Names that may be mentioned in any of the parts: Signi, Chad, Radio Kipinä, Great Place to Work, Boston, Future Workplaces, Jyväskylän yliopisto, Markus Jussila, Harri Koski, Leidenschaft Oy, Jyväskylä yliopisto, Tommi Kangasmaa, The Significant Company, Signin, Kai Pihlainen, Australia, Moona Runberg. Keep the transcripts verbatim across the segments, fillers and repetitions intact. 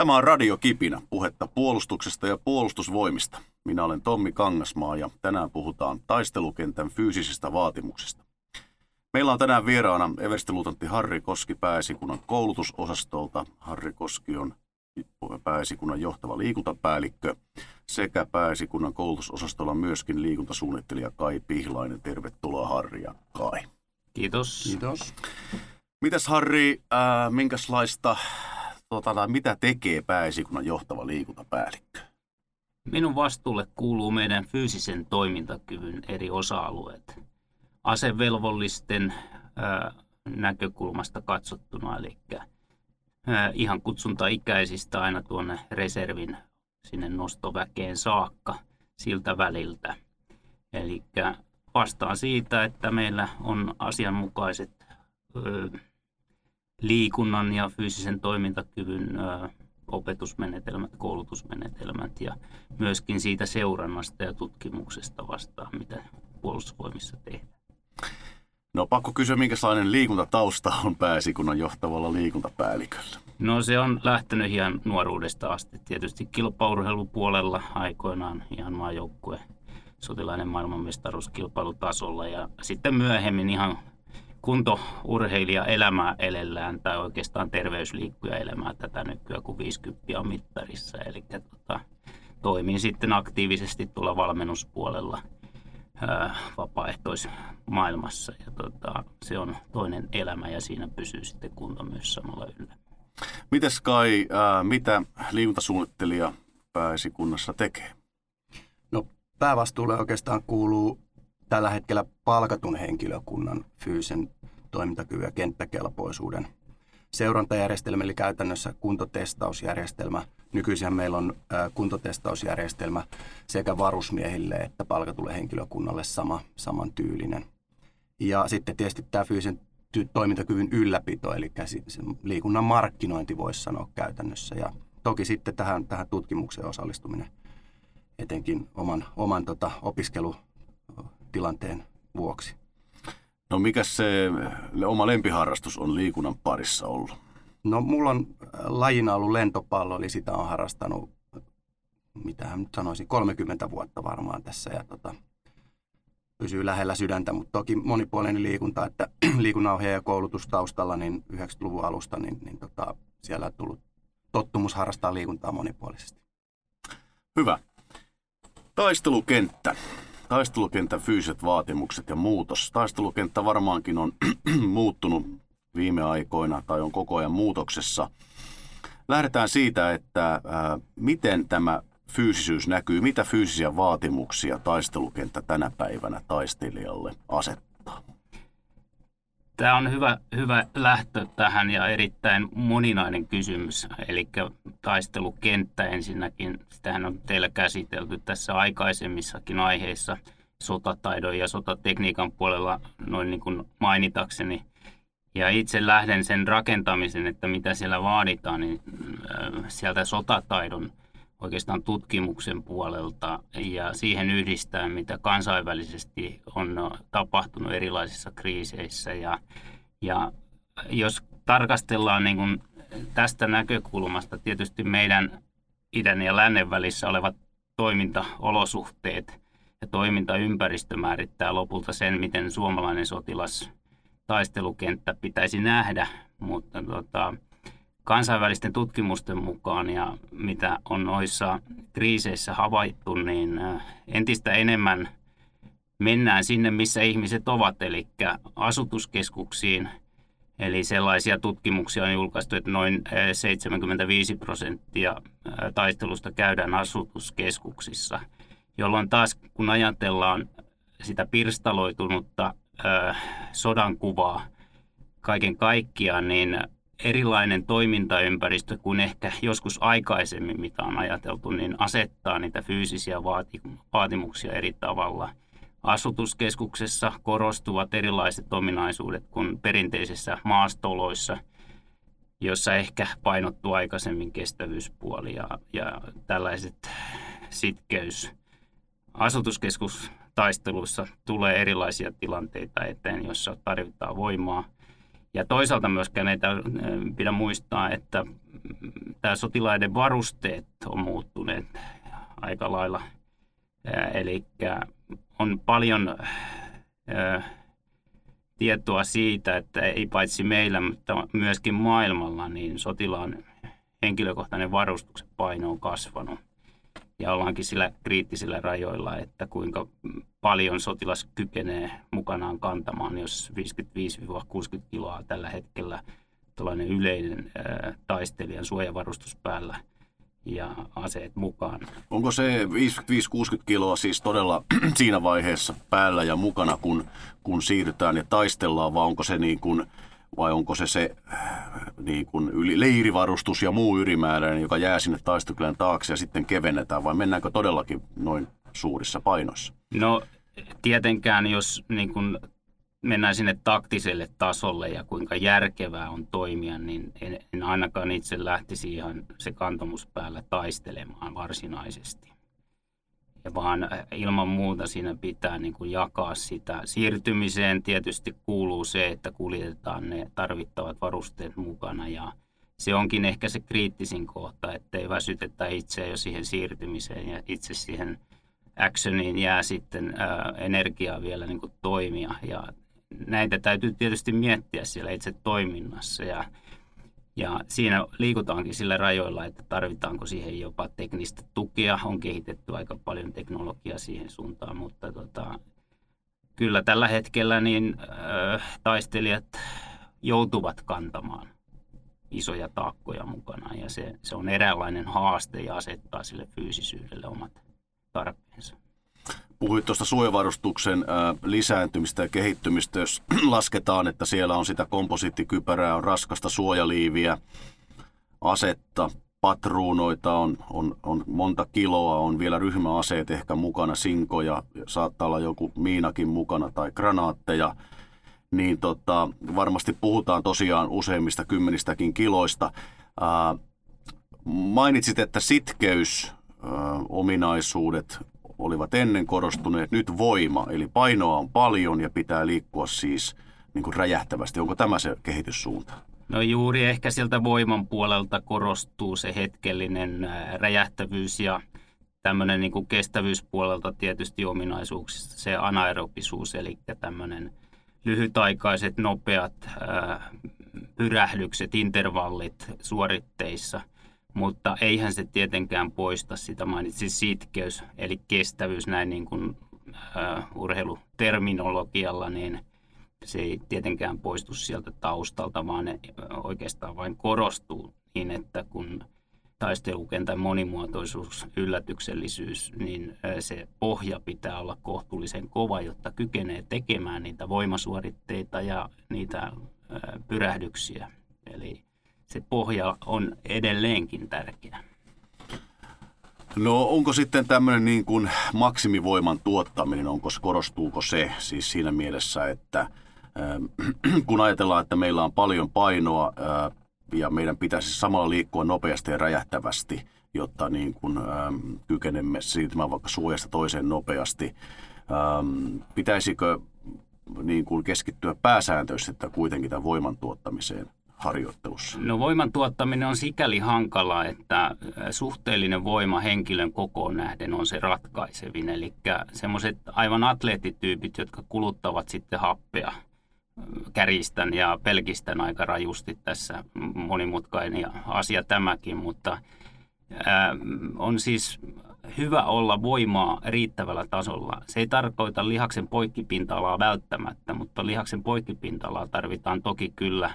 Tämä on Radio Kipinä, puhetta puolustuksesta ja puolustusvoimista. Minä olen Tommi Kangasmaa ja tänään puhutaan taistelukentän fyysisistä vaatimuksista. Meillä on tänään vieraana everstiluutantti Harri Koski pääesikunnan koulutusosastolta. Harri Koski on pääesikunnan johtava liikuntapäällikkö sekä pääesikunnan koulutusosastolla myöskin liikuntasuunnittelija Kai Pihlainen. Tervetuloa Harri ja Kai. Kiitos. Kiitos. Mitäs Harri, äh, minkälaista, tota, mitä tekee pääesikunnan johtava liikuntapäällikkö? Minun vastuulle kuuluu meidän fyysisen toimintakyvyn eri osa-alueet. Asevelvollisten äh, näkökulmasta katsottuna, eli äh, ihan kutsuntaikäisistä aina tuonne reservin sinne nostoväkeen saakka siltä väliltä. Eli vastaan siitä, että meillä on asianmukaiset äh, liikunnan ja fyysisen toimintakyvyn äh, opetusmenetelmät, koulutusmenetelmät ja myöskin siitä seurannasta ja tutkimuksesta vastaan, mitä puolustusvoimissa tehdään. No pakko kysyä, minkälainen liikuntatausta on pääesikunnan johtavalla liikuntapäälliköllä? No se on lähtenyt ihan nuoruudesta asti. Tietysti kilpaurheilupuolella aikoinaan ihan maajoukkue, sotilainen maailmanmestaruuskilpailutasolla ja sitten myöhemmin ihan kuntourheilija elämää elellään tai oikeastaan terveysliikkuja elämää tätä nykyään, kun viisikymmentä on mittarissa. Eli tota, toimin sitten aktiivisesti tuolla valmennuspuolella vapaaehtoismaailmassa ja tota, se on toinen elämä ja siinä pysyy sitten kunto myös samalla yllä. Mites Kai, äh, mitä liikuntasuunnittelija pääesikunnassa tekee? No päävastuulle oikeastaan kuuluu tällä hetkellä palkatun henkilökunnan fyysisen toimintakyvyn ja kenttäkelpoisuuden seurantajärjestelmä, eli käytännössä kuntotestausjärjestelmä. Nykyisin meillä on kuntotestausjärjestelmä sekä varusmiehille että palkatulle henkilökunnalle sama, samantyylinen. Ja sitten tietysti tämä fyysisen toimintakyvyn ylläpito, eli liikunnan markkinointi voisi sanoa käytännössä. Ja toki sitten tähän, tähän tutkimukseen osallistuminen etenkin oman, oman tota, opiskelutilanteen vuoksi. No mikä se oma lempiharrastus on liikunnan parissa ollut? No mulla on lajina ollut lentopallo, eli sitä on harrastanut, mitähän nyt sanoisin, kolmekymmentä vuotta varmaan tässä ja tota, pysyy lähellä sydäntä, mutta toki monipuolinen liikunta, että liikunnanohjaaja koulutustaustalla niin yhdeksänkymmentäluvun alusta, niin, niin tota, siellä on tullut tottumus harrastaa liikuntaa monipuolisesti. Hyvä. Taistelukenttä. Taistelukentän fyysiset vaatimukset ja muutos. Taistelukenttä varmaankin on muuttunut viime aikoina tai on koko ajan muutoksessa. Lähdetään siitä, että äh, miten tämä fyysisyys näkyy, mitä fyysisiä vaatimuksia taistelukenttä tänä päivänä taistelijalle asettaa. Tämä on hyvä, hyvä lähtö tähän ja erittäin moninainen kysymys. Eli taistelukenttä ensinnäkin, sitähän on teillä käsitelty tässä aikaisemmissakin aiheissa sotataidon ja sotatekniikan puolella noin niin kuin mainitakseni. Ja itse lähden sen rakentamisen, että mitä siellä vaaditaan, niin sieltä sotataidon oikeastaan tutkimuksen puolelta ja siihen yhdistää, mitä kansainvälisesti on tapahtunut erilaisissa kriiseissä. Ja, ja jos tarkastellaan niin kuin tästä näkökulmasta, tietysti meidän idän ja lännen välissä olevat toimintaolosuhteet ja toimintaympäristö määrittää lopulta sen, miten suomalainen sotilas taistelukenttä pitäisi nähdä, mutta tota, kansainvälisten tutkimusten mukaan ja mitä on noissa kriiseissä havaittu, niin entistä enemmän mennään sinne, missä ihmiset ovat, eli asutuskeskuksiin. Eli sellaisia tutkimuksia on julkaistu, että noin seitsemänkymmentäviisi prosenttia taistelusta käydään asutuskeskuksissa, jolloin taas kun ajatellaan sitä pirstaloitunutta sodan kuvaa kaiken kaikkiaan, niin erilainen toimintaympäristö kuin ehkä joskus aikaisemmin, mitä on ajateltu, niin asettaa niitä fyysisiä vaatimuksia eri tavalla. Asutuskeskuksessa korostuvat erilaiset ominaisuudet kuin perinteisissä maastoloissa, jossa ehkä painottuu aikaisemmin kestävyyspuoli ja, ja tällaiset sitkeys. Asutuskeskus taisteluissa tulee erilaisia tilanteita eteen, joissa tarvitaan voimaa Ja toisaalta myöskään ei pidä muistaa, että tämä sotilaiden varusteet on muuttuneet aika lailla. Eli on paljon tietoa siitä, että ei paitsi meillä, mutta myöskin maailmalla, niin sotilaan henkilökohtainen varustuksen paino on kasvanut. Ja ollaankin sillä kriittisillä rajoilla, että kuinka paljon sotilas kykenee mukanaan kantamaan, jos viisikymmentäviisi kuusikymmentä kiloa tällä hetkellä tällainen yleinen ää, taistelijan suojavarustus päällä ja aseet mukaan. Onko se viisikymmentäviisi kuusikymmentä kiloa siis todella siinä vaiheessa päällä ja mukana, kun, kun siirrytään ja taistellaan, vai onko se niin kuin... Vai onko se se niin kuin yli, leirivarustus ja muu ylimääräinen, joka jää sinne taistelukylän taakse ja sitten kevennetään, vai mennäänkö todellakin noin suurissa painoissa? No tietenkään, jos niin kuin mennään sinne taktiselle tasolle ja kuinka järkevää on toimia, niin en, en ainakaan itse lähtisi ihan se kantamus päällä taistelemaan varsinaisesti. Ja vaan ilman muuta siinä pitää niin kuin jakaa sitä. Siirtymiseen tietysti kuuluu se, että kuljetetaan ne tarvittavat varusteet mukana. Ja se onkin ehkä se kriittisin kohta, ettei väsytetä itseä jo siihen siirtymiseen. Ja itse siihen actioniin jää sitten ää, energiaa vielä niin kuin toimia. Ja näitä täytyy tietysti miettiä siellä itse toiminnassa. Ja, ja siinä liikutaankin sillä rajoilla, että tarvitaanko siihen jopa teknistä tukea. On kehitetty aika paljon teknologiaa siihen suuntaan, mutta tota, kyllä tällä hetkellä niin, ö, taistelijat joutuvat kantamaan isoja taakkoja mukana. Ja se, se on eräänlainen haaste ja asettaa sille fyysisyydelle omat tarpeensa. Puhuit tuosta suojavarustuksen lisääntymistä ja kehittymistä, jos lasketaan, että siellä on sitä komposiittikypärää, on raskasta suojaliiviä, asetta, patruunoita, on, on, on monta kiloa, on vielä ryhmäaseet ehkä mukana, sinkoja, saattaa olla joku miinakin mukana tai granaatteja, niin tota, varmasti puhutaan tosiaan useimmista kymmenistäkin kiloista. Ää, mainitsit, että sitkeys, ää, ominaisuudet olivat ennen korostuneet, nyt voima, eli painoa on paljon ja pitää liikkua siis niin kuin räjähtävästi. Onko tämä se kehityssuunta? No juuri ehkä sieltä voiman puolelta korostuu se hetkellinen räjähtävyys ja tämmöinen niin kuin kestävyyspuolelta tietysti ominaisuuksista se anaerobisuus, eli tämmöinen lyhytaikaiset, nopeat äh, pyrähdykset, intervallit suoritteissa. Mutta eihän se tietenkään poista sitä, mainitsin sitkeys, eli kestävyys näin niin kuin ä, urheiluterminologialla, niin se ei tietenkään poistu sieltä taustalta, vaan ne oikeastaan vain korostuu niin, että kun taistelukentän monimuotoisuus, yllätyksellisyys, niin se pohja pitää olla kohtuullisen kova, jotta kykenee tekemään niitä voimasuoritteita ja niitä ä, pyrähdyksiä. Eli se pohja on edelleenkin tärkeä. No onko sitten tämmöinen niin kuin maksimivoiman tuottaminen, onko, korostuuko se siis siinä mielessä, että äh, kun ajatellaan, että meillä on paljon painoa äh, ja meidän pitäisi samalla liikkua nopeasti ja räjähtävästi, jotta niin kuin, äh, kykenemme siirtymään vaikka suojasta toiseen nopeasti, äh, pitäisikö niin kuin keskittyä pääsääntöisesti kuitenkin tämän voiman tuottamiseen? No voiman tuottaminen on sikäli hankala, että suhteellinen voima henkilön kokoon nähden on se ratkaisevin. Eli semmoiset aivan atleettityypit, jotka kuluttavat sitten happea, kärjistän ja pelkistän aika rajusti tässä, monimutkainen asia tämäkin, mutta ää, on siis hyvä olla voimaa riittävällä tasolla. Se ei tarkoita lihaksen poikkipinta-alaa välttämättä, mutta lihaksen poikkipinta-alaa tarvitaan toki kyllä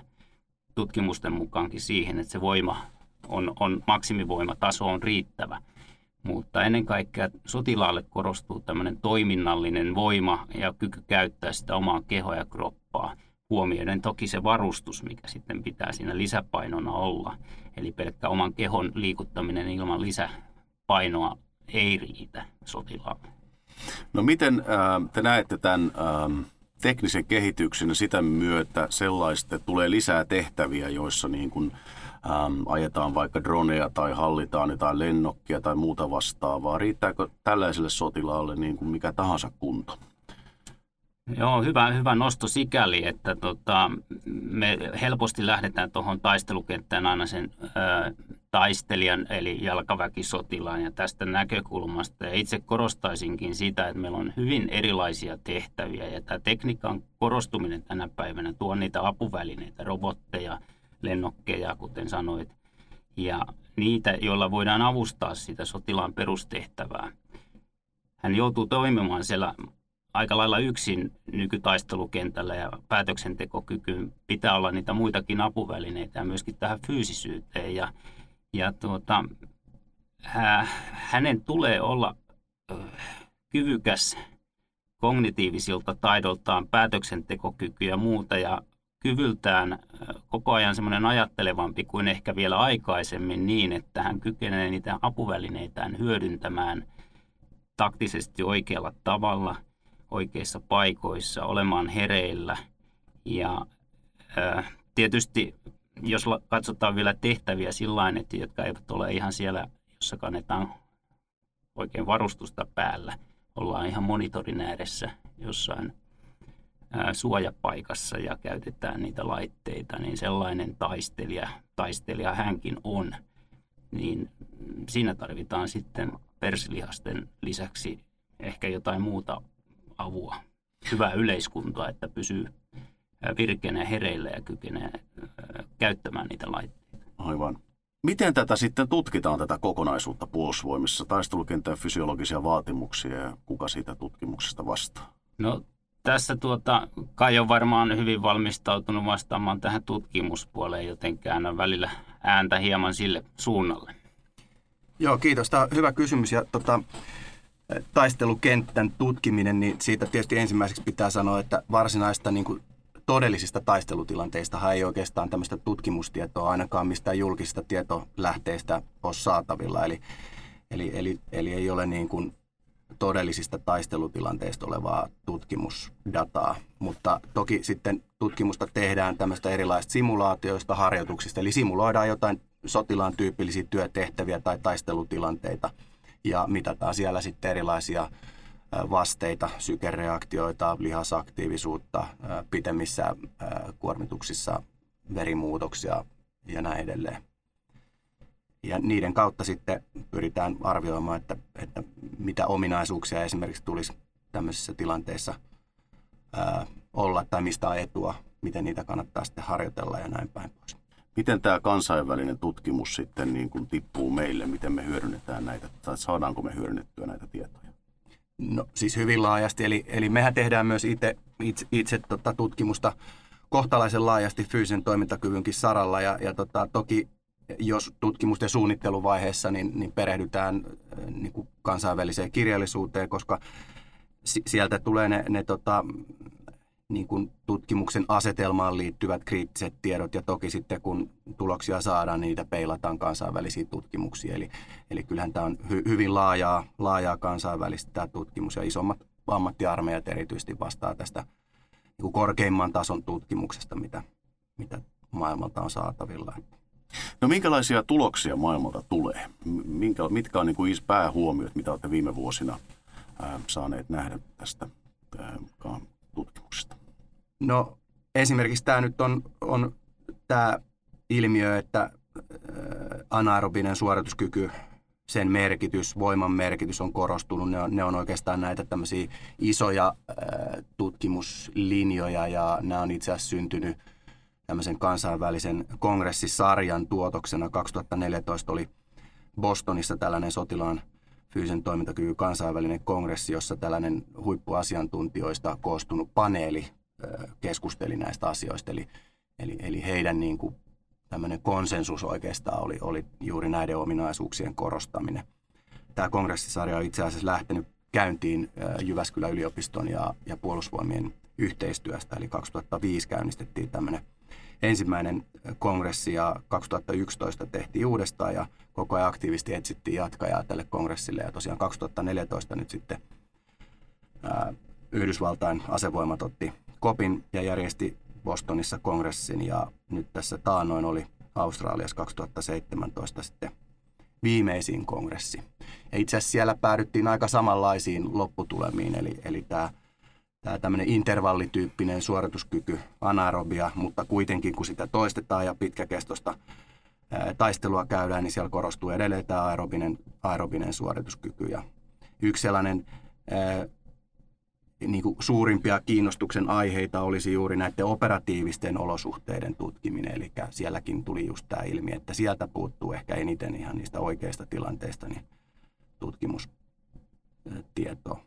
tutkimusten mukaankin siihen, että se voima on, on maksimivoimataso on riittävä. Mutta ennen kaikkea sotilaalle korostuu tämmöinen toiminnallinen voima ja kyky käyttää sitä omaa kehoa ja kroppaa. Huomioiden toki se varustus, mikä sitten pitää siinä lisäpainona olla. Eli pelkkä oman kehon liikuttaminen ilman lisäpainoa ei riitä sotilaalle. No miten äh, te näette tämän... Äh... teknisen kehityksen sitä myötä sellaista tulee lisää tehtäviä, joissa niin kuin, äm, ajetaan vaikka droneja tai hallitaan jotain lennokkia tai muuta vastaavaa. Riittääkö tällaiselle sotilaalle niin kuin mikä tahansa kunto? Joo, hyvä, hyvä nosto sikäli, että tota, me helposti lähdetään tuohon taistelukenttään aina sen ö, taistelijan eli jalkaväkisotilaan ja tästä näkökulmasta. Ja itse korostaisinkin sitä, että meillä on hyvin erilaisia tehtäviä ja tämä tekniikan korostuminen tänä päivänä tuo niitä apuvälineitä, robotteja, lennokkeja, kuten sanoit, ja niitä, joilla voidaan avustaa sitä sotilaan perustehtävää. Hän joutuu toimimaan siellä aika lailla yksin nykytaistelukentällä ja päätöksentekokykyyn pitää olla niitä muitakin apuvälineitä ja myöskin tähän fyysisyyteen. Ja, ja tuota, hä, hänen tulee olla ö, kyvykäs kognitiivisilta taidoltaan, päätöksentekokyky ja muuta ja kyvyltään koko ajan semmoinen ajattelevampi kuin ehkä vielä aikaisemmin niin, että hän kykenee niitä apuvälineitään hyödyntämään taktisesti oikealla tavalla, oikeissa paikoissa, olemaan hereillä. Ja ää, tietysti, jos katsotaan vielä tehtäviä sillain, että jotka eivät ole ihan siellä, jossa kannetaan oikein varustusta päällä, ollaan ihan monitorin ääressä jossain ää, suojapaikassa ja käytetään niitä laitteita, niin sellainen taistelija, taistelija hänkin on, niin siinä tarvitaan sitten persilihasten lisäksi ehkä jotain muuta avua, hyvää yleiskuntaa, että pysyy virkeänä hereillä ja kykenee käyttämään niitä laitteita. Aivan. Miten tätä sitten tutkitaan, tätä kokonaisuutta puolustusvoimissa, taistelukentän fysiologisia vaatimuksia ja kuka siitä tutkimuksesta vastaa? No tässä tuota, Kai on varmaan hyvin valmistautunut vastaamaan tähän tutkimuspuoleen, joten käännän välillä ääntä hieman sille suunnalle. Joo, kiitos. Tämä on hyvä kysymys. Ja, tota... taistelukentän tutkiminen, niin siitä tietysti ensimmäiseksi pitää sanoa, että varsinaista niin kuin todellisista taistelutilanteista ei oikeastaan tämmöistä tutkimustietoa ainakaan mistään julkisista tietolähteistä ole saatavilla. Eli, eli, eli, eli ei ole niin kuin todellisista taistelutilanteista olevaa tutkimusdataa, mutta toki sitten tutkimusta tehdään tämmöistä erilaisista simulaatioista, harjoituksista, eli simuloidaan jotain sotilaan tyypillisiä työtehtäviä tai taistelutilanteita. Ja mitataan siellä sitten erilaisia vasteita, sykereaktioita, lihasaktiivisuutta, pitemmissä kuormituksissa verimuutoksia ja näin edelleen. Ja niiden kautta sitten pyritään arvioimaan, että, että mitä ominaisuuksia esimerkiksi tulisi tämmöisissä tilanteissa olla tai mistä on etua, miten niitä kannattaa sitten harjoitella ja näin päin pois. Miten tämä kansainvälinen tutkimus sitten niin kuin tippuu meille, miten me hyödynnetään näitä, tai saadaanko me hyödynnettyä näitä tietoja? No siis hyvin laajasti, eli, eli mehän tehdään myös ite, itse, itse tota, tutkimusta kohtalaisen laajasti fyysisen toimintakyvynkin saralla, ja, ja tota, toki jos tutkimusten suunnitteluvaiheessa, niin, niin perehdytään niin kuin kansainväliseen kirjallisuuteen, koska si, sieltä tulee ne... ne tota, niin kuin tutkimuksen asetelmaan liittyvät kriittiset tiedot ja toki sitten kun tuloksia saadaan, niin niitä peilataan kansainvälisiin tutkimuksiin. Eli, eli kyllähän tämä on hy, hyvin laajaa, laajaa kansainvälistä tämä tutkimus ja isommat ammattiarmeijat erityisesti vastaa tästä niin kuin korkeimman tason tutkimuksesta, mitä, mitä maailmalta on saatavilla. No minkälaisia tuloksia maailmalta tulee? Minkä, mitkä on niin kuin päähuomiot, mitä olette viime vuosina äh, saaneet nähdä tästä äh, tutkimuksesta? No esimerkiksi tämä nyt on, on tämä ilmiö, että anaerobinen suorituskyky, sen merkitys, voiman merkitys on korostunut. Ne on, ne on oikeastaan näitä tämmöisiä isoja ää, tutkimuslinjoja ja nämä on itse asiassa syntynyt tämmöisen kansainvälisen kongressisarjan tuotoksena. kaksituhattaneljätoista oli Bostonissa tällainen sotilaan fyysisen toimintakyvyn kansainvälinen kongressi, jossa tällainen huippuasiantuntijoista koostunut paneeli keskusteli näistä asioista. Eli, eli, eli heidän niin kuin tämmöinen konsensus oikeastaan oli, oli juuri näiden ominaisuuksien korostaminen. Tämä kongressisarja on itse asiassa lähtenyt käyntiin Jyväskylän yliopiston ja, ja puolustusvoimien yhteistyöstä. Eli kaksituhattaviisi käynnistettiin tämmöinen ensimmäinen kongressi ja kaksituhattayksitoista tehtiin uudestaan ja koko ajan aktiivisesti etsittiin jatkajaa tälle kongressille. Ja tosiaan kaksituhattaneljätoista nyt sitten ää, Yhdysvaltain asevoimat otti kopin ja järjesti Bostonissa kongressin ja nyt tässä taannoin oli Australiassa kaksituhattaseitsemäntoista sitten viimeisin kongressi. Ja itse asiassa siellä päädyttiin aika samanlaisiin lopputulemiin, eli, eli tämä tämmöinen intervallityyppinen suorituskyky, anaerobia, mutta kuitenkin kun sitä toistetaan ja pitkäkestosta taistelua käydään, niin siellä korostuu edelleen tämä aerobinen, aerobinen suorituskyky. Ja yksi sellainen ää, niin kuin suurimpia kiinnostuksen aiheita olisi juuri näiden operatiivisten olosuhteiden tutkiminen, eli sielläkin tuli just tämä ilmi, että sieltä puuttuu ehkä eniten ihan niistä oikeista tilanteista niin tutkimustietoa.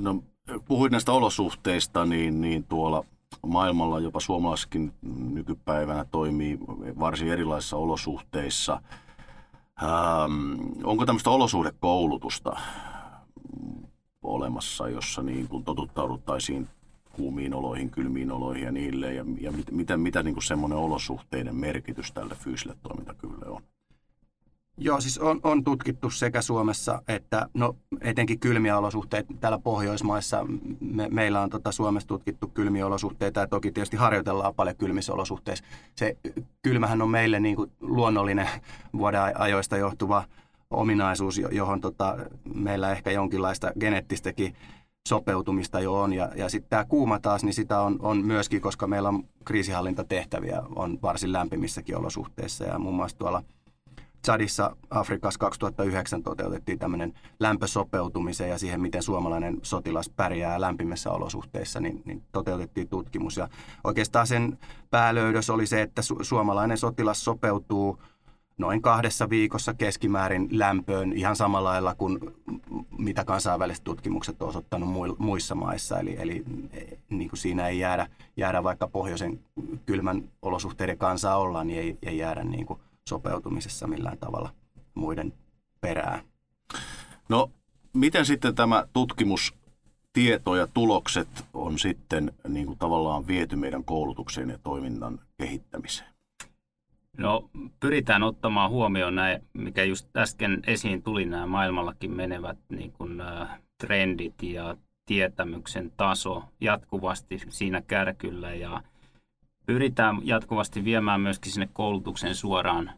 No, puhuit näistä olosuhteista, niin, niin tuolla maailmalla jopa suomalaiskin nykypäivänä toimii varsin erilaisissa olosuhteissa. Ähm, onko tämmöistä olosuhdekoulutusta olemassa, jossa niin kuin totuttauduttaisiin kuumiin oloihin, kylmiin oloihin ja niille, ja, ja mit, mitä, mitä niin kuin semmoinen olosuhteiden merkitys tälle fyysille toimintakyvylle on? Joo, siis on, on tutkittu sekä Suomessa että no, etenkin kylmiä olosuhteita täällä Pohjoismaissa. Me, meillä on tota, Suomessa tutkittu kylmiä olosuhteita ja toki tietysti harjoitellaan paljon kylmissä olosuhteissa. Se kylmähän on meille niin kuin luonnollinen vuoden ajoista johtuva ominaisuus, johon tota, meillä ehkä jonkinlaista geneettistäkin sopeutumista jo on. Ja, ja sitten tämä kuuma taas, niin sitä on, on myöskin, koska meillä on kriisinhallintatehtäviä, on varsin lämpimissäkin olosuhteissa ja muun muassa tuolla Chadissa Afrikassa kaksituhattayhdeksän toteutettiin tämmöinen lämpösopeutumisen ja siihen, miten suomalainen sotilas pärjää lämpimissä olosuhteissa, niin, niin toteutettiin tutkimus. Ja oikeastaan sen päälöydös oli se, että su- suomalainen sotilas sopeutuu noin kahdessa viikossa keskimäärin lämpöön ihan samalla lailla kuin mitä kansainväliset tutkimukset on osoittanut muissa maissa. Eli, eli niin kuin siinä ei jäädä, jäädä, vaikka pohjoisen kylmän olosuhteiden kanssa ollaan, niin ei, ei jäädä niin kuin sopeutumisessa millään tavalla muiden perään. No, miten sitten tämä tutkimustieto ja tulokset on sitten niin kuin tavallaan viety meidän koulutukseen ja toiminnan kehittämiseen? No, pyritään ottamaan huomioon nämä, mikä just äsken esiin tuli, nämä maailmallakin menevät niin kuin, äh, trendit ja tietämyksen taso jatkuvasti siinä kärkyllä ja pyritään jatkuvasti viemään myöskin sinne koulutuksen suoraan.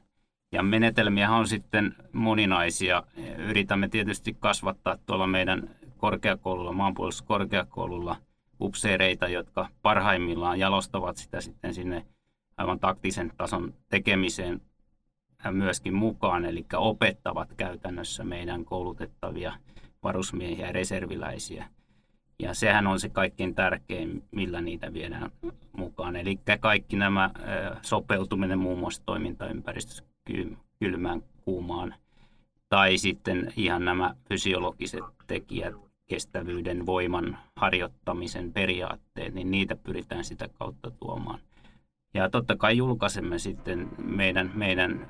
Ja menetelmiähän on sitten moninaisia. Yritämme tietysti kasvattaa tuolla meidän korkeakoululla, maanpuolustuskorkeakoululla upseereita, jotka parhaimmillaan jalostavat sitä sitten sinne aivan taktisen tason tekemiseen myöskin mukaan. Eli opettavat käytännössä meidän koulutettavia varusmiehiä ja reserviläisiä. Ja sehän on se kaikkein tärkein, millä niitä viedään mukaan. Eli kaikki nämä sopeutuminen muun muassa toimintaympäristössä kylmään, kuumaan, tai sitten ihan nämä fysiologiset tekijät, kestävyyden, voiman, harjoittamisen periaatteet, niin niitä pyritään sitä kautta tuomaan. Ja totta kai julkaisemme sitten meidän, meidän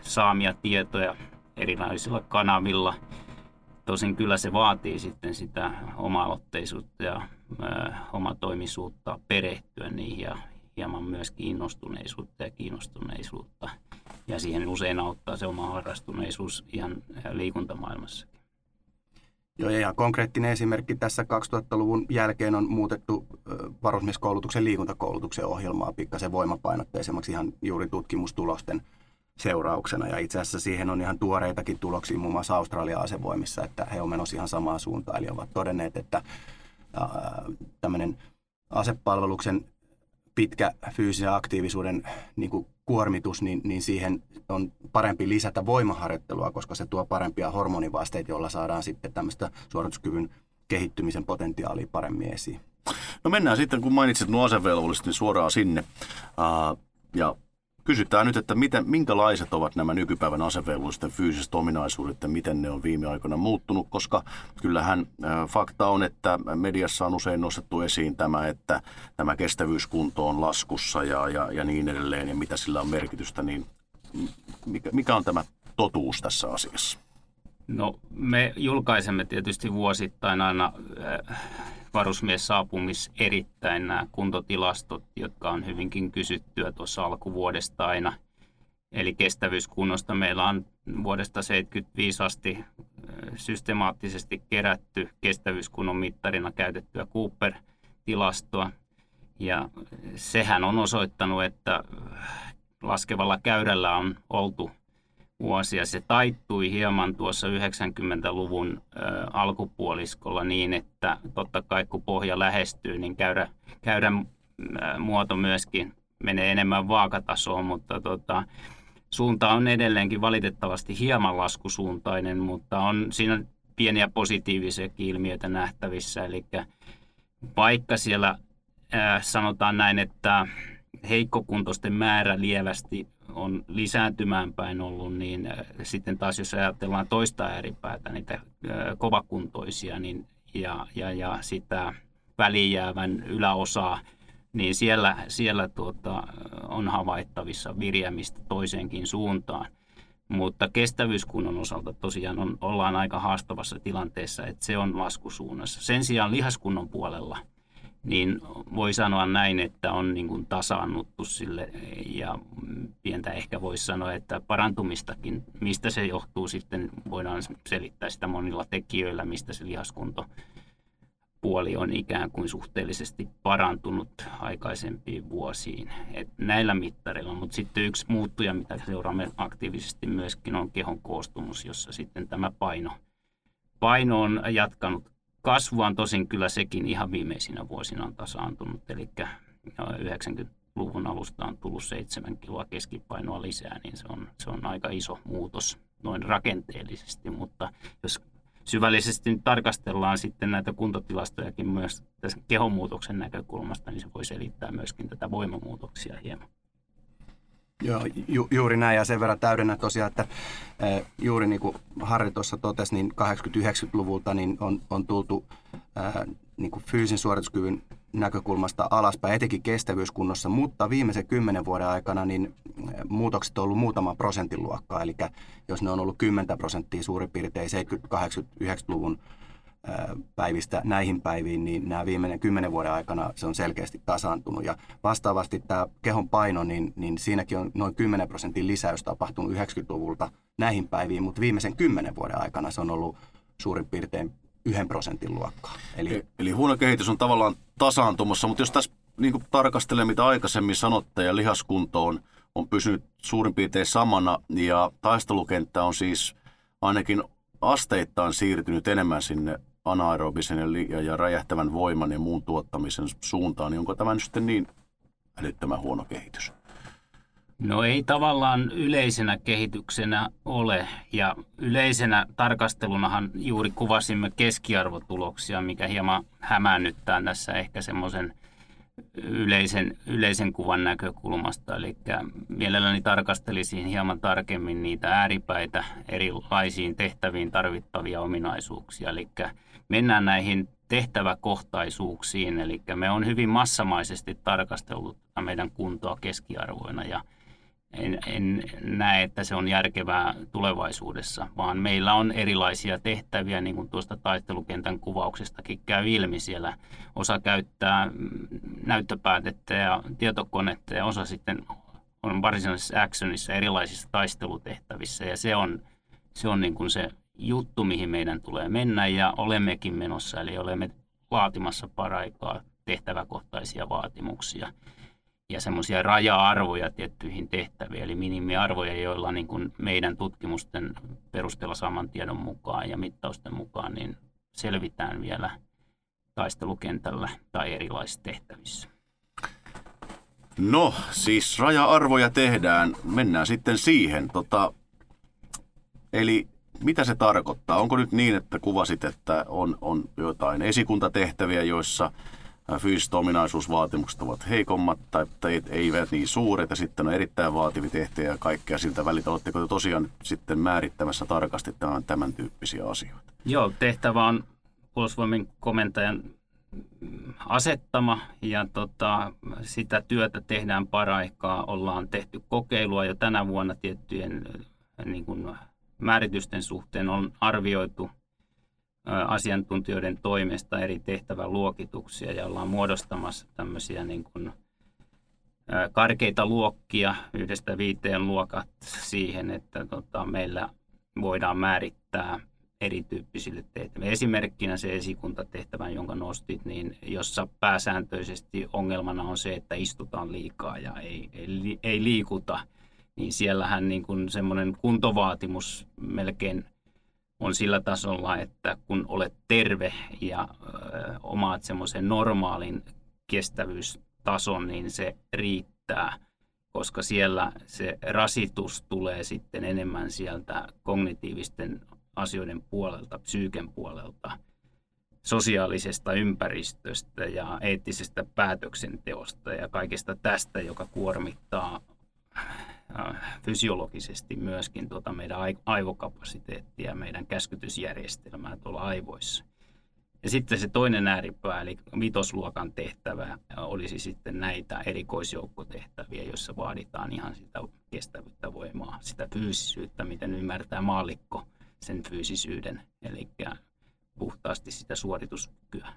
saamia tietoja erilaisilla kanavilla. Tosin kyllä se vaatii sitten sitä oma-aloitteisuutta ja ö, omatoimisuutta, perehtyä niihin ja hieman myöskin innostuneisuutta ja kiinnostuneisuutta. Ja siihen usein auttaa se oma harrastuneisuus ihan liikuntamaailmassakin. Joo, ja konkreettinen esimerkki tässä kaksituhattaluvun jälkeen on muutettu varusmieskoulutuksen liikuntakoulutuksen ohjelmaa pikkasen voimapainotteisemmaksi ihan juuri tutkimustulosten seurauksena. Ja itse asiassa siihen on ihan tuoreitakin tuloksia muun muassa Australian asevoimissa, että he on menossa ihan samaan suuntaan. Eli ovat todenneet, että tämmöinen asepalveluksen pitkä fyysisen aktiivisuuden niin kuin kuormitus, niin, niin siihen on parempi lisätä voimaharjoittelua, koska se tuo parempia hormonivaasteita, joilla saadaan sitten tämmöistä suorituskyvyn kehittymisen potentiaalia paremmin esiin. No mennään sitten, kun mainitsit nuo asevelvolliset, niin suoraan sinne. Uh, ja Kysytään nyt, että miten, minkälaiset ovat nämä nykypäivän asevelvollisten fyysiset ominaisuudet ja miten ne on viime aikoina muuttunut, koska kyllähän äh, fakta on, että mediassa on usein nostettu esiin tämä, että tämä kestävyyskunto on laskussa ja, ja, ja niin edelleen ja mitä sillä on merkitystä, niin mikä, mikä on tämä totuus tässä asiassa? No me julkaisemme tietysti vuosittain aina äh, varusmies saapumis erittäin nämä kuntotilastot, jotka on hyvinkin kysyttyä tuossa alkuvuodesta aina. Eli kestävyyskunnosta meillä on vuodesta seitsemänkymmentäviisi asti systemaattisesti kerätty kestävyyskunnon mittarina käytettyä Cooper-tilastoa. Ja sehän on osoittanut, että laskevalla käyrällä on oltu vuosia. Se taittui hieman tuossa yhdeksänkymmentäluvun alkupuoliskolla niin, että totta kai kun pohja lähestyy, niin käyrä, käyrän muoto myöskin menee enemmän vaakatasoon, mutta tota, suunta on edelleenkin valitettavasti hieman laskusuuntainen, mutta on siinä pieniä positiivisiakin ilmiöitä nähtävissä. Eli vaikka siellä äh, sanotaan näin, että heikkokuntoisten määrä lievästi on lisääntymään päin ollut, niin äh, sitten taas jos ajatellaan toista ääripäätä, niitä äh, kovakuntoisia niin, ja, ja, ja sitä väliin jäävän yläosaa, niin siellä, siellä tuota, on havaittavissa virjäämistä toiseenkin suuntaan. Mutta kestävyyskunnan osalta tosiaan on, ollaan aika haastavassa tilanteessa, että se on laskusuunnassa. Sen sijaan lihaskunnan puolella niin voi sanoa näin, että on niin kuin tasaannuttu sille ja pientä ehkä voisi sanoa, että parantumistakin. Mistä se johtuu sitten, voidaan selittää sitä monilla tekijöillä, mistä se lihaskunto puoli on ikään kuin suhteellisesti parantunut aikaisempiin vuosiin. Et näillä mittareilla, mutta sitten yksi muuttuja, mitä seuraamme aktiivisesti myöskin, on kehon koostumus, jossa sitten tämä paino, paino on jatkanut kasvuaan, tosin kyllä sekin ihan viimeisinä vuosina on tasaantunut, eli yhdeksänkymmentäluvun alusta on tullut seitsemän kiloa keskipainoa lisää, niin se on, se on aika iso muutos noin rakenteellisesti, mutta jos syvällisesti nyt tarkastellaan sitten näitä kuntotilastojakin myös tässä kehonmuutoksen näkökulmasta, niin se voi selittää myöskin tätä voimamuutoksia hieman. Joo, ju- juuri näin, ja sen verran täydennä tosiaan, että äh, juuri niin kuin Harri tuossa totesi, niin kahdeksankymmentä-yhdeksänkymmentäluvulta niin on, on tultu äh, niin kuin fyysisen suorituskyvyn näkökulmasta alaspäin, etenkin kestävyyskunnossa, mutta viimeisen kymmenen vuoden aikana niin muutokset on ollut muutaman prosentin luokkaa, eli jos ne on ollut kymmenen prosenttia suurin piirtein seitsemänkymmentä-kahdeksankymmentä-yhdeksänkymmentäluvun päivistä näihin päiviin, niin nämä viimeinen kymmenen vuoden aikana se on selkeästi tasaantunut. Ja vastaavasti tämä kehon paino, niin, niin siinäkin on noin kymmenen prosentin lisäys tapahtunut yhdeksänkymmentäluvulta näihin päiviin, mutta viimeisen kymmenen vuoden aikana se on ollut suurin piirtein yhden prosentin luokkaa. Eli, Eli huono kehitys on tavallaan tasaantumassa, mutta jos tässä niin tarkastelee, mitä aikaisemmin sanotte, ja lihaskunto on, on pysynyt suurin piirtein samana, ja taistelukenttä on siis ainakin asteittain siirtynyt enemmän sinne anaerobisen ja, ja räjähtävän voiman ja muun tuottamisen suuntaan, niin onko tämä nyt sitten niin älyttömän huono kehitys? No ei tavallaan yleisenä kehityksenä ole, ja yleisenä tarkastelunahan juuri kuvasimme keskiarvotuloksia, mikä hieman hämäännyttää tässä ehkä semmoisen yleisen, yleisen kuvan näkökulmasta. Eli mielelläni tarkastelisin hieman tarkemmin niitä ääripäitä erilaisiin tehtäviin tarvittavia ominaisuuksia, eli mennään näihin tehtäväkohtaisuuksiin, eli me on hyvin massamaisesti tarkastellut meidän kuntoa keskiarvoina, ja En, en näe, että se on järkevää tulevaisuudessa, vaan meillä on erilaisia tehtäviä, niin kuin tuosta taistelukentän kuvauksestakin käy ilmi siellä. Osa käyttää näyttöpäätettä ja tietokonetta ja osa sitten on varsinaisessa actionissa erilaisissa taistelutehtävissä. Ja se on, se on niin kuin se juttu, mihin meidän tulee mennä ja olemmekin menossa, eli olemme vaatimassa paraikaa tehtäväkohtaisia vaatimuksia ja semmoisia raja-arvoja tiettyihin tehtäviin, eli minimiarvoja, joilla niin kuin meidän tutkimusten perusteella saman tiedon mukaan ja mittausten mukaan niin selvitään vielä taistelukentällä tai erilaisissa tehtävissä. No, siis raja-arvoja tehdään. Mennään sitten siihen. Tota, eli mitä se tarkoittaa? Onko nyt niin, että kuvasit, että on, on jotain esikuntatehtäviä, joissa fyysiset ominaisuusvaatimukset ovat heikommat tai, tai eivät niin suuret ja sitten on erittäin vaativia tehtäviä ja kaikkea siltä väliltä. Oletteko te tosiaan sitten määrittämässä tarkasti tämän, tämän tyyppisiä asioita? Joo, tehtävä on puolustusvoimien komentajan asettama ja tota, sitä työtä tehdään paraikaa. Ollaan tehty kokeilua jo tänä vuonna tiettyjen niin kuin määritysten suhteen, on arvioitu asiantuntijoiden toimesta eri tehtäväluokituksia ja ollaan muodostamassa tämmöisiä niin kuin karkeita luokkia, yhdestä viiteen luokat siihen, että tota, meillä voidaan määrittää erityyppisille tehtäville. Esimerkkinä se esikuntatehtävä, jonka nostit, niin jossa pääsääntöisesti ongelmana on se, että istutaan liikaa ja ei, ei, ei liikuta. niin siellähän niin kuin semmoinen kuntovaatimus melkein on sillä tasolla, että kun olet terve ja ö, omaat semmoisen normaalin kestävyystason, niin se riittää, koska siellä se rasitus tulee sitten enemmän sieltä kognitiivisten asioiden puolelta, psyyken puolelta, sosiaalisesta ympäristöstä ja eettisestä päätöksenteosta ja kaikesta tästä, joka kuormittaa fysiologisesti myöskin tuota meidän aivokapasiteettia, meidän käskytysjärjestelmää tuolla aivoissa. Ja sitten se toinen ääripää, eli vitosluokan tehtävä, olisi sitten näitä erikoisjoukkotehtäviä, joissa vaaditaan ihan sitä kestävyyttä, voimaa, sitä fyysisyyttä, miten ymmärtää maallikko sen fyysisyyden, eli puhtaasti sitä suorituskykyä.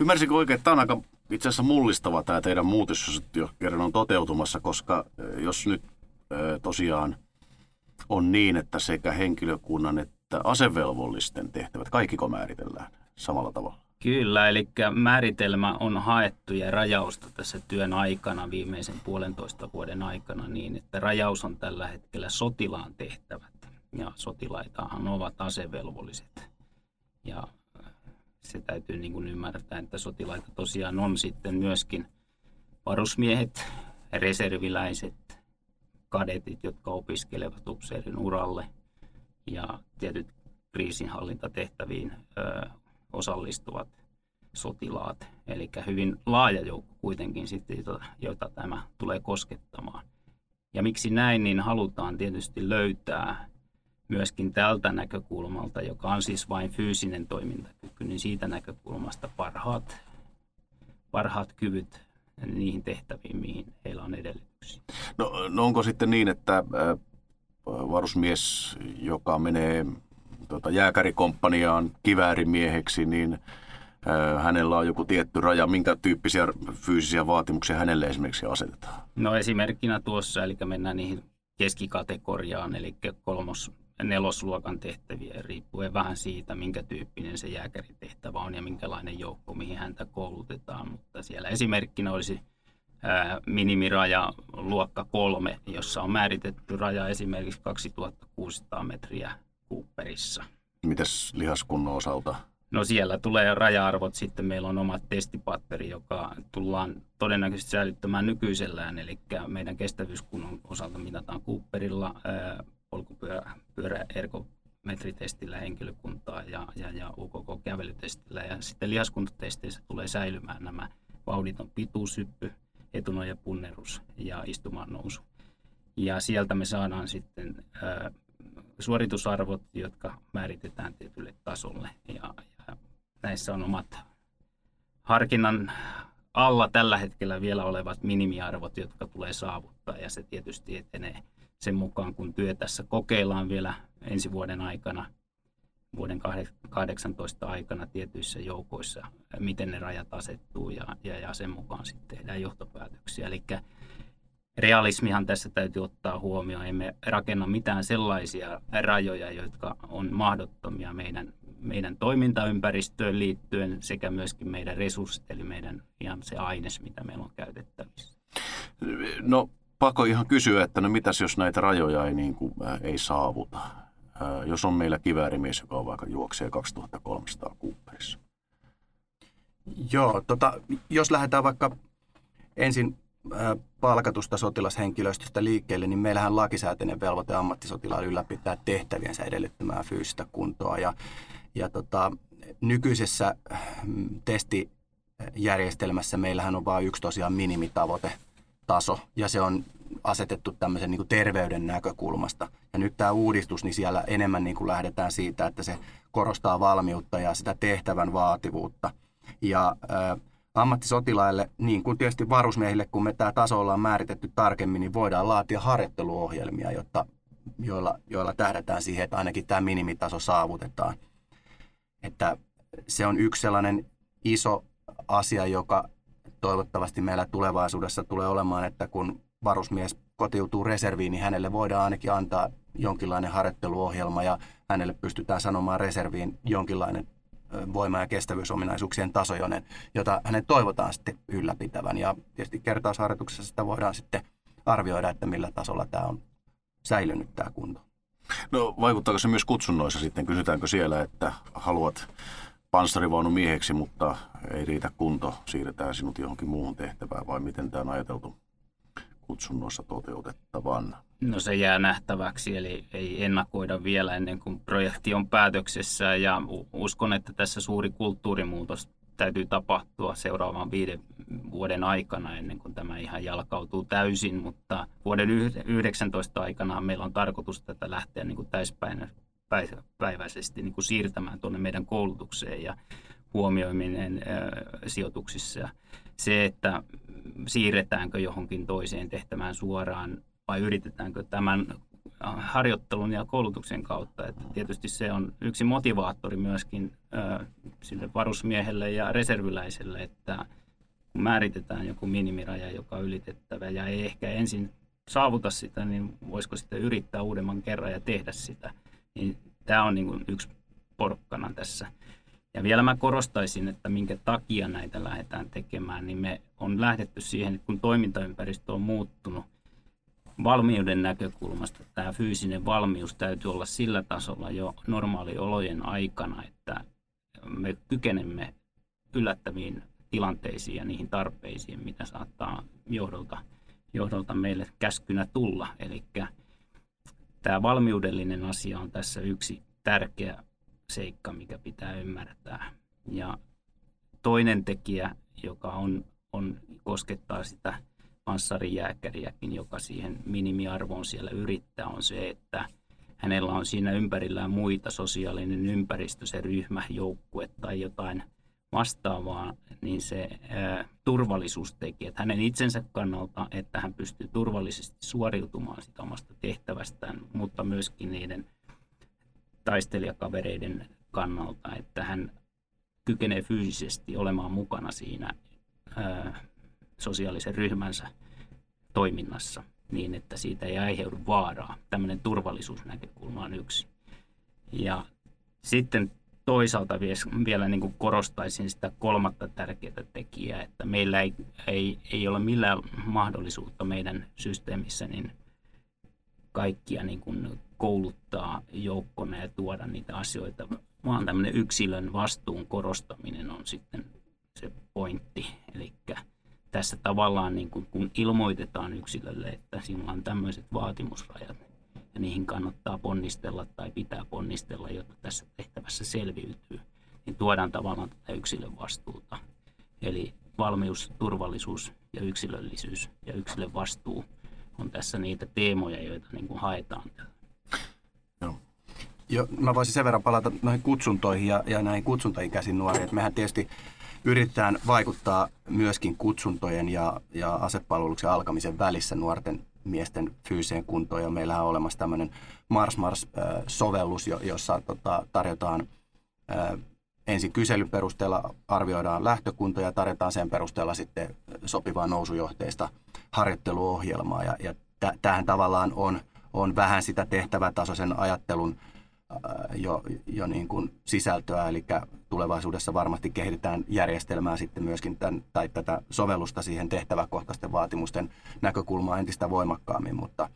Ymmärsinkö oikein, että tämä on aika itse asiassa mullistava tämä teidän muutos, jos jo kerran on toteutumassa, koska jos nyt tosiaan on niin, että sekä henkilökunnan että asevelvollisten tehtävät, kaikkiko määritellään samalla tavalla? Kyllä, eli määritelmä on haettu ja rajausta tässä työn aikana, viimeisen puolentoista vuoden aikana niin, että rajaus on tällä hetkellä sotilaan tehtävät ja sotilaitahan ovat asevelvolliset. Ja se täytyy niin kuin ymmärtää, että sotilaita tosiaan on sitten myöskin varusmiehet, reserviläiset, kadetit, jotka opiskelevat upseerin uralle ja tietyt kriisinhallintatehtäviin ö, osallistuvat sotilaat. Eli hyvin laaja joukko kuitenkin sitten, jota tämä tulee koskettamaan. Ja miksi näin, niin halutaan tietysti löytää myöskin tältä näkökulmalta, joka on siis vain fyysinen toimintakyky, niin siitä näkökulmasta parhaat, parhaat kyvyt niihin tehtäviin, mihin heillä on edellytyksiä. No, no onko sitten niin, että varusmies, joka menee tuota, jääkärikomppaniaan kiväärimieheksi, niin hänellä on joku tietty raja, minkä tyyppisiä fyysisiä vaatimuksia hänelle esimerkiksi asetetaan? No esimerkkinä tuossa, eli mennään niihin keskikategoriaan, eli kolmos- nelosluokan tehtäviä, riippuen vähän siitä, minkä tyyppinen se jääkäritehtävä on ja minkälainen joukko, mihin häntä koulutetaan. Mutta siellä esimerkkinä olisi ää, minimiraja luokka kolme, jossa on määritetty raja esimerkiksi kaksituhattakuusisataa metriä Cooperissa. Mitäs lihaskunnon osalta? No siellä tulee raja-arvot, sitten meillä on oma testipatteri, joka tullaan todennäköisesti säilyttämään nykyisellään, eli meidän kestävyyskunnon osalta mitataan Cooperilla, ää, polkupyöräergometritestillä henkilökuntaa ja, ja, ja U K K-kävelytestillä. Ja sitten lihaskuntotesteissä tulee säilymään nämä vauhditon pituushyppy, etunoja punnerus ja istumaan nousu. Ja sieltä me saadaan sitten ä, suoritusarvot, jotka määritetään tietylle tasolle. Ja, ja näissä on omat harkinnan alla tällä hetkellä vielä olevat minimiarvot, jotka tulee saavuttaa ja se tietysti etenee sen mukaan, kun työ tässä kokeillaan vielä ensi vuoden aikana, vuoden kahdeksantoista aikana tietyissä joukoissa, miten ne rajat asettuu ja, ja, ja sen mukaan sitten tehdään johtopäätöksiä. Eli realismihan tässä täytyy ottaa huomioon. Emme rakenna mitään sellaisia rajoja, jotka on mahdottomia meidän, meidän toimintaympäristöön liittyen sekä myöskin meidän resurssit, eli meidän ihan se aines, mitä meillä on käytettävissä. No. Pakko ihan kysyä, että no mitäs jos näitä rajoja ei, niin kuin, äh, ei saavuta? Äh, jos on meillä kiväärimies, joka on vaikka juoksee kaksituhattakolmesataa Cooperissa. Joo, tota, jos lähdetään vaikka ensin äh, palkatusta sotilashenkilöstöstä liikkeelle, niin meillähän lakisääteinen velvoite ammattisotilaille ylläpitää tehtäviensä edellyttämää fyysistä kuntoa. Ja, ja tota, nykyisessä testijärjestelmässä meillähän on vain yksi tosiaan minimitavoite. Taso, ja se on asetettu tämmöisen niin kuin terveyden näkökulmasta. Ja nyt tämä uudistus, niin siellä enemmän niin kuin lähdetään siitä, että se korostaa valmiutta ja sitä tehtävän vaativuutta. Ja ä, ammattisotilaille, niin kuin tietysti varusmiehille, kun me tämä taso ollaan määritetty tarkemmin, niin voidaan laatia harjoitteluohjelmia, jotta, joilla, joilla tähdätään siihen, että ainakin tämä minimitaso saavutetaan. Että se on yksi sellainen iso asia, joka toivottavasti meillä tulevaisuudessa tulee olemaan, että kun varusmies kotiutuu reserviin, niin hänelle voidaan ainakin antaa jonkinlainen harjoitteluohjelma ja hänelle pystytään sanomaan reserviin jonkinlainen voima- ja kestävyysominaisuuksien taso, jota hänen toivotaan sitten ylläpitävän. Ja tietysti kertausharjoituksessa sitä voidaan sitten arvioida, että millä tasolla tämä on säilynyt tämä kunto. No vaikuttaako se myös kutsunnoissa sitten? Kysytäänkö siellä, että haluat panssarivaunu mieheksi, mutta ei riitä kunto, siirretään sinut johonkin muuhun tehtävään, vai miten tämä on ajateltu kutsunnoissa toteutettavan? No se jää nähtäväksi, eli ei ennakoida vielä ennen kuin projekti on päätöksessä, ja uskon, että tässä suuri kulttuurimuutos täytyy tapahtua seuraavan viiden vuoden aikana ennen kuin tämä ihan jalkautuu täysin, mutta vuoden yhdeksäntoista aikana meillä on tarkoitus tätä lähteä niin kuin täyspäiväisesti niin kuin siirtämään tuonne meidän koulutukseen ja huomioiminen sijoituksissa. Se, että siirretäänkö johonkin toiseen tehtävään suoraan vai yritetäänkö tämän harjoittelun ja koulutuksen kautta. Että tietysti se on yksi motivaattori myöskin ö, sille varusmiehelle ja reserviläiselle, että kun määritetään joku minimiraja, joka on ylitettävä ja ei ehkä ensin saavuta sitä, niin voisiko sitten yrittää uudemman kerran ja tehdä sitä. Niin tämä on niin kuin yksi porkkana tässä. Ja vielä mä korostaisin, että minkä takia näitä lähdetään tekemään, niin me on lähdetty siihen, että kun toimintaympäristö on muuttunut, valmiuden näkökulmasta tämä fyysinen valmius täytyy olla sillä tasolla jo normaaliolojen aikana, että me kykenemme yllättäviin tilanteisiin ja niihin tarpeisiin, mitä saattaa johdolta, johdolta meille käskynä tulla. Eli tämä valmiudellinen asia on tässä yksi tärkeä seikka, mikä pitää ymmärtää. Ja toinen tekijä, joka on, on koskettaa sitä panssarijääkäriäkin, joka siihen minimiarvoon siellä yrittää, on se, että hänellä on siinä ympärillään muita, sosiaalinen ympäristö, se ryhmä, joukkue tai jotain vastaavaa, niin se ää, turvallisuustekijä, että hänen itsensä kannalta, että hän pystyy turvallisesti suoriutumaan sitä omasta tehtävästään, mutta myöskin niiden taistelijakavereiden kannalta, että hän kykenee fyysisesti olemaan mukana siinä ää, sosiaalisen ryhmänsä toiminnassa niin, että siitä ei aiheudu vaaraa. Tämmöinen turvallisuusnäkökulma on yksi. Ja sitten toisaalta vielä niin kuin korostaisin sitä kolmatta tärkeää tekijää, että meillä ei, ei, ei ole millään mahdollisuutta meidän systeemissä niin kaikkia niin kuin kouluttaa joukkona ja tuoda niitä asioita, vaan tämmöinen yksilön vastuun korostaminen on sitten se pointti. Elikkä tässä tavallaan, niin kun, kun ilmoitetaan yksilölle, että sinulla on tämmöiset vaatimusrajat ja niihin kannattaa ponnistella tai pitää ponnistella, jotta tässä tehtävässä selviytyy, niin tuodaan tavallaan tätä yksilön vastuuta. Eli valmius, turvallisuus ja yksilöllisyys ja yksilön vastuu on tässä niitä teemoja, joita niin kun haetaan. Joo. Joo, mä voisin sen verran palata noihin kutsuntoihin ja, ja näihin kutsuntoihin käsin nuoriin. Et mehän tietysti yritetään vaikuttaa myöskin kutsuntojen ja, ja asepalveluksen alkamisen välissä nuorten miesten fyysiseen kuntoon. Ja meillähän on olemassa tämmöinen Mars Mars-sovellus, jossa tota, tarjotaan ää, ensin kyselyn perusteella arvioidaan lähtökuntoja ja tarjotaan sen perusteella sitten sopivaa nousujohteista harjoitteluohjelmaa. Ja, ja tämähän tavallaan on, on vähän sitä tehtävätasoisen ajattelun jo, jo niin kuin sisältöä, eli tulevaisuudessa varmasti kehitetään järjestelmää sitten myöskin tämän, tai tätä sovellusta siihen tehtäväkohtaisten vaatimusten näkökulmaa entistä voimakkaammin, mutta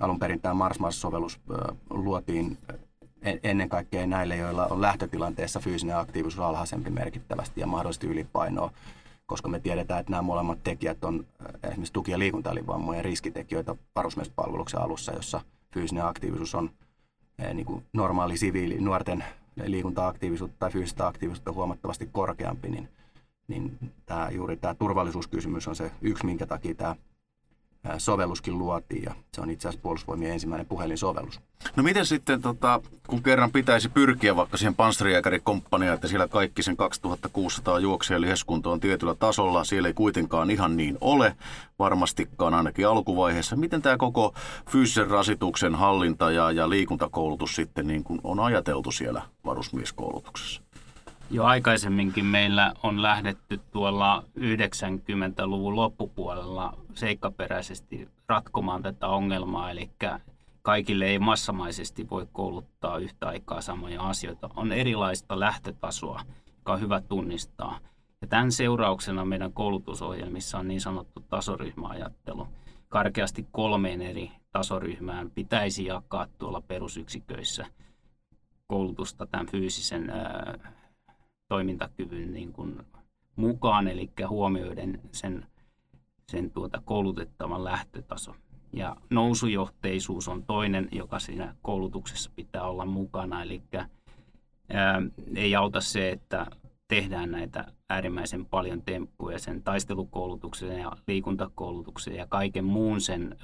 alun perin tämä Mars Mars-sovellus luotiin ennen kaikkea näille, joilla on lähtötilanteessa fyysinen aktiivisuus alhaisempi merkittävästi ja mahdollisesti ylipainoa, koska me tiedetään, että nämä molemmat tekijät on esimerkiksi tuki- ja liikuntaelinvammojen riskitekijöitä varusmiespalveluksen alussa, jossa fyysinen aktiivisuus on niin kuin normaali siviili, nuorten liikunta-aktiivisuutta tai fyysistä aktiivisuutta huomattavasti korkeampi, niin, niin tämä, juuri tämä turvallisuuskysymys on se yksi, minkä takia tämä sovelluskin luotiin, ja se on itse asiassa Puolustusvoimien ensimmäinen puhelinsovellus. No miten sitten, tota, kun kerran pitäisi pyrkiä vaikka siihen panssarijääkärikomppaniaan, että siellä kaikki sen kaksituhattakuusisataa juoksee lieskunto on tietyllä tasolla, siellä ei kuitenkaan ihan niin ole, varmastikaan ainakin alkuvaiheessa. Miten tämä koko fyysisen rasituksen hallinta ja, ja liikuntakoulutus sitten niin kuin on ajateltu siellä varusmieskoulutuksessa? Jo aikaisemminkin meillä on lähdetty tuolla yhdeksänkymmentäluvun loppupuolella seikkaperäisesti ratkomaan tätä ongelmaa, eli kaikille ei massamaisesti voi kouluttaa yhtä aikaa samoja asioita. On erilaista lähtötasoa, joka on hyvä tunnistaa. Ja tämän seurauksena meidän koulutusohjelmissa on niin sanottu tasoryhmäajattelu. Karkeasti kolmeen eri tasoryhmään pitäisi jakaa tuolla perusyksiköissä koulutusta tämän fyysisen ää, toimintakyvyn niin kuin mukaan, eli huomioiden sen, sen tuota koulutettavan lähtötaso. Ja nousujohteisuus on toinen, joka siinä koulutuksessa pitää olla mukana, eli ää, ei auta se, että tehdään näitä äärimmäisen paljon temppuja sen taistelukoulutuksen ja liikuntakoulutuksen ja kaiken muun sen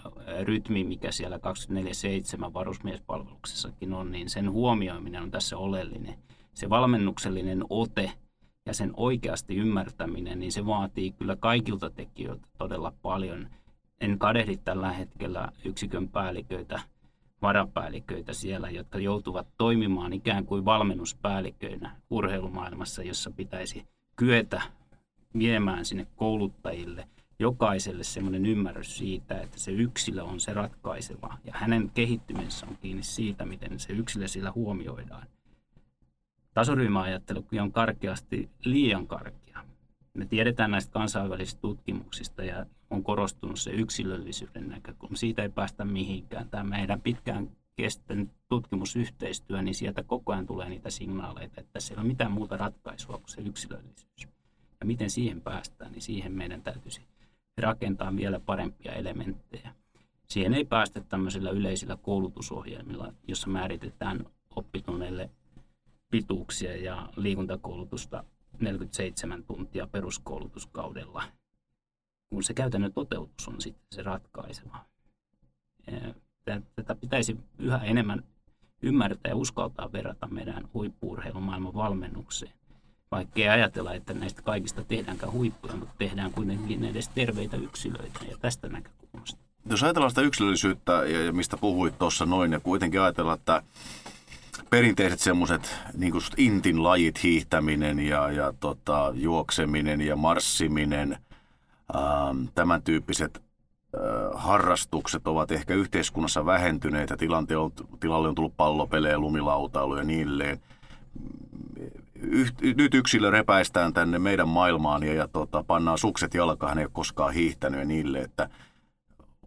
rytmi, mikä siellä kaksikymmentäneljä seitsemän varusmiespalveluksessakin on, niin sen huomioiminen on tässä oleellinen. Se valmennuksellinen ote ja sen oikeasti ymmärtäminen, niin se vaatii kyllä kaikilta tekijöiltä todella paljon. En kadehdi tällä hetkellä yksikön päälliköitä, varapäälliköitä siellä, jotka joutuvat toimimaan ikään kuin valmennuspäälliköinä urheilumaailmassa, jossa pitäisi kyetä viemään sinne kouluttajille jokaiselle semmoinen ymmärrys siitä, että se yksilö on se ratkaiseva ja hänen kehittymisensä on kiinni siitä, miten se yksilö sillä huomioidaan. Tasoryhmäajattelu on karkeasti liian karkea. Me tiedetään näistä kansainvälisistä tutkimuksista ja on korostunut se yksilöllisyyden näkökulma. Siitä ei päästä mihinkään. Tämä meidän pitkään kestänyt tutkimusyhteistyö, niin sieltä koko ajan tulee niitä signaaleita, että siellä ei ole mitään muuta ratkaisua kuin se yksilöllisyys. Ja miten siihen päästään, niin siihen meidän täytyisi rakentaa vielä parempia elementtejä. Siihen ei päästä tämmöisillä yleisillä koulutusohjelmilla, jossa määritetään oppitunneille pituuksia ja liikuntakoulutusta neljäkymmentäseitsemän tuntia peruskoulutuskaudella, kun se käytännön toteutus on sitten se ratkaiseva. Tätä pitäisi yhä enemmän ymmärtää ja uskaltaa verrata meidän huippu-urheilumaailman valmennukseen. Vaikka ei ajatella, että näistä kaikista tehdäänkään huippuja, mutta tehdään kuitenkin edes terveitä yksilöitä ja tästä näkökulmasta. Jos ajatellaan sitä yksilöllisyyttä, ja mistä puhuit tuossa noin, ja kuitenkin ajatellaan, että perinteiset semmoiset niin kuin intin lajit, hiihtäminen ja, ja tota, juokseminen ja marssiminen, ähm, tämän tyyppiset äh, harrastukset ovat ehkä yhteiskunnassa vähentyneitä. Tilante on, tilalle on tullut pallopelejä, lumilautailu ja niin edelleen. Nyt yksilö repäistään tänne meidän maailmaan ja, ja tota, pannaan sukset jalkaan, ei ole koskaan hiihtänyt ja niille, että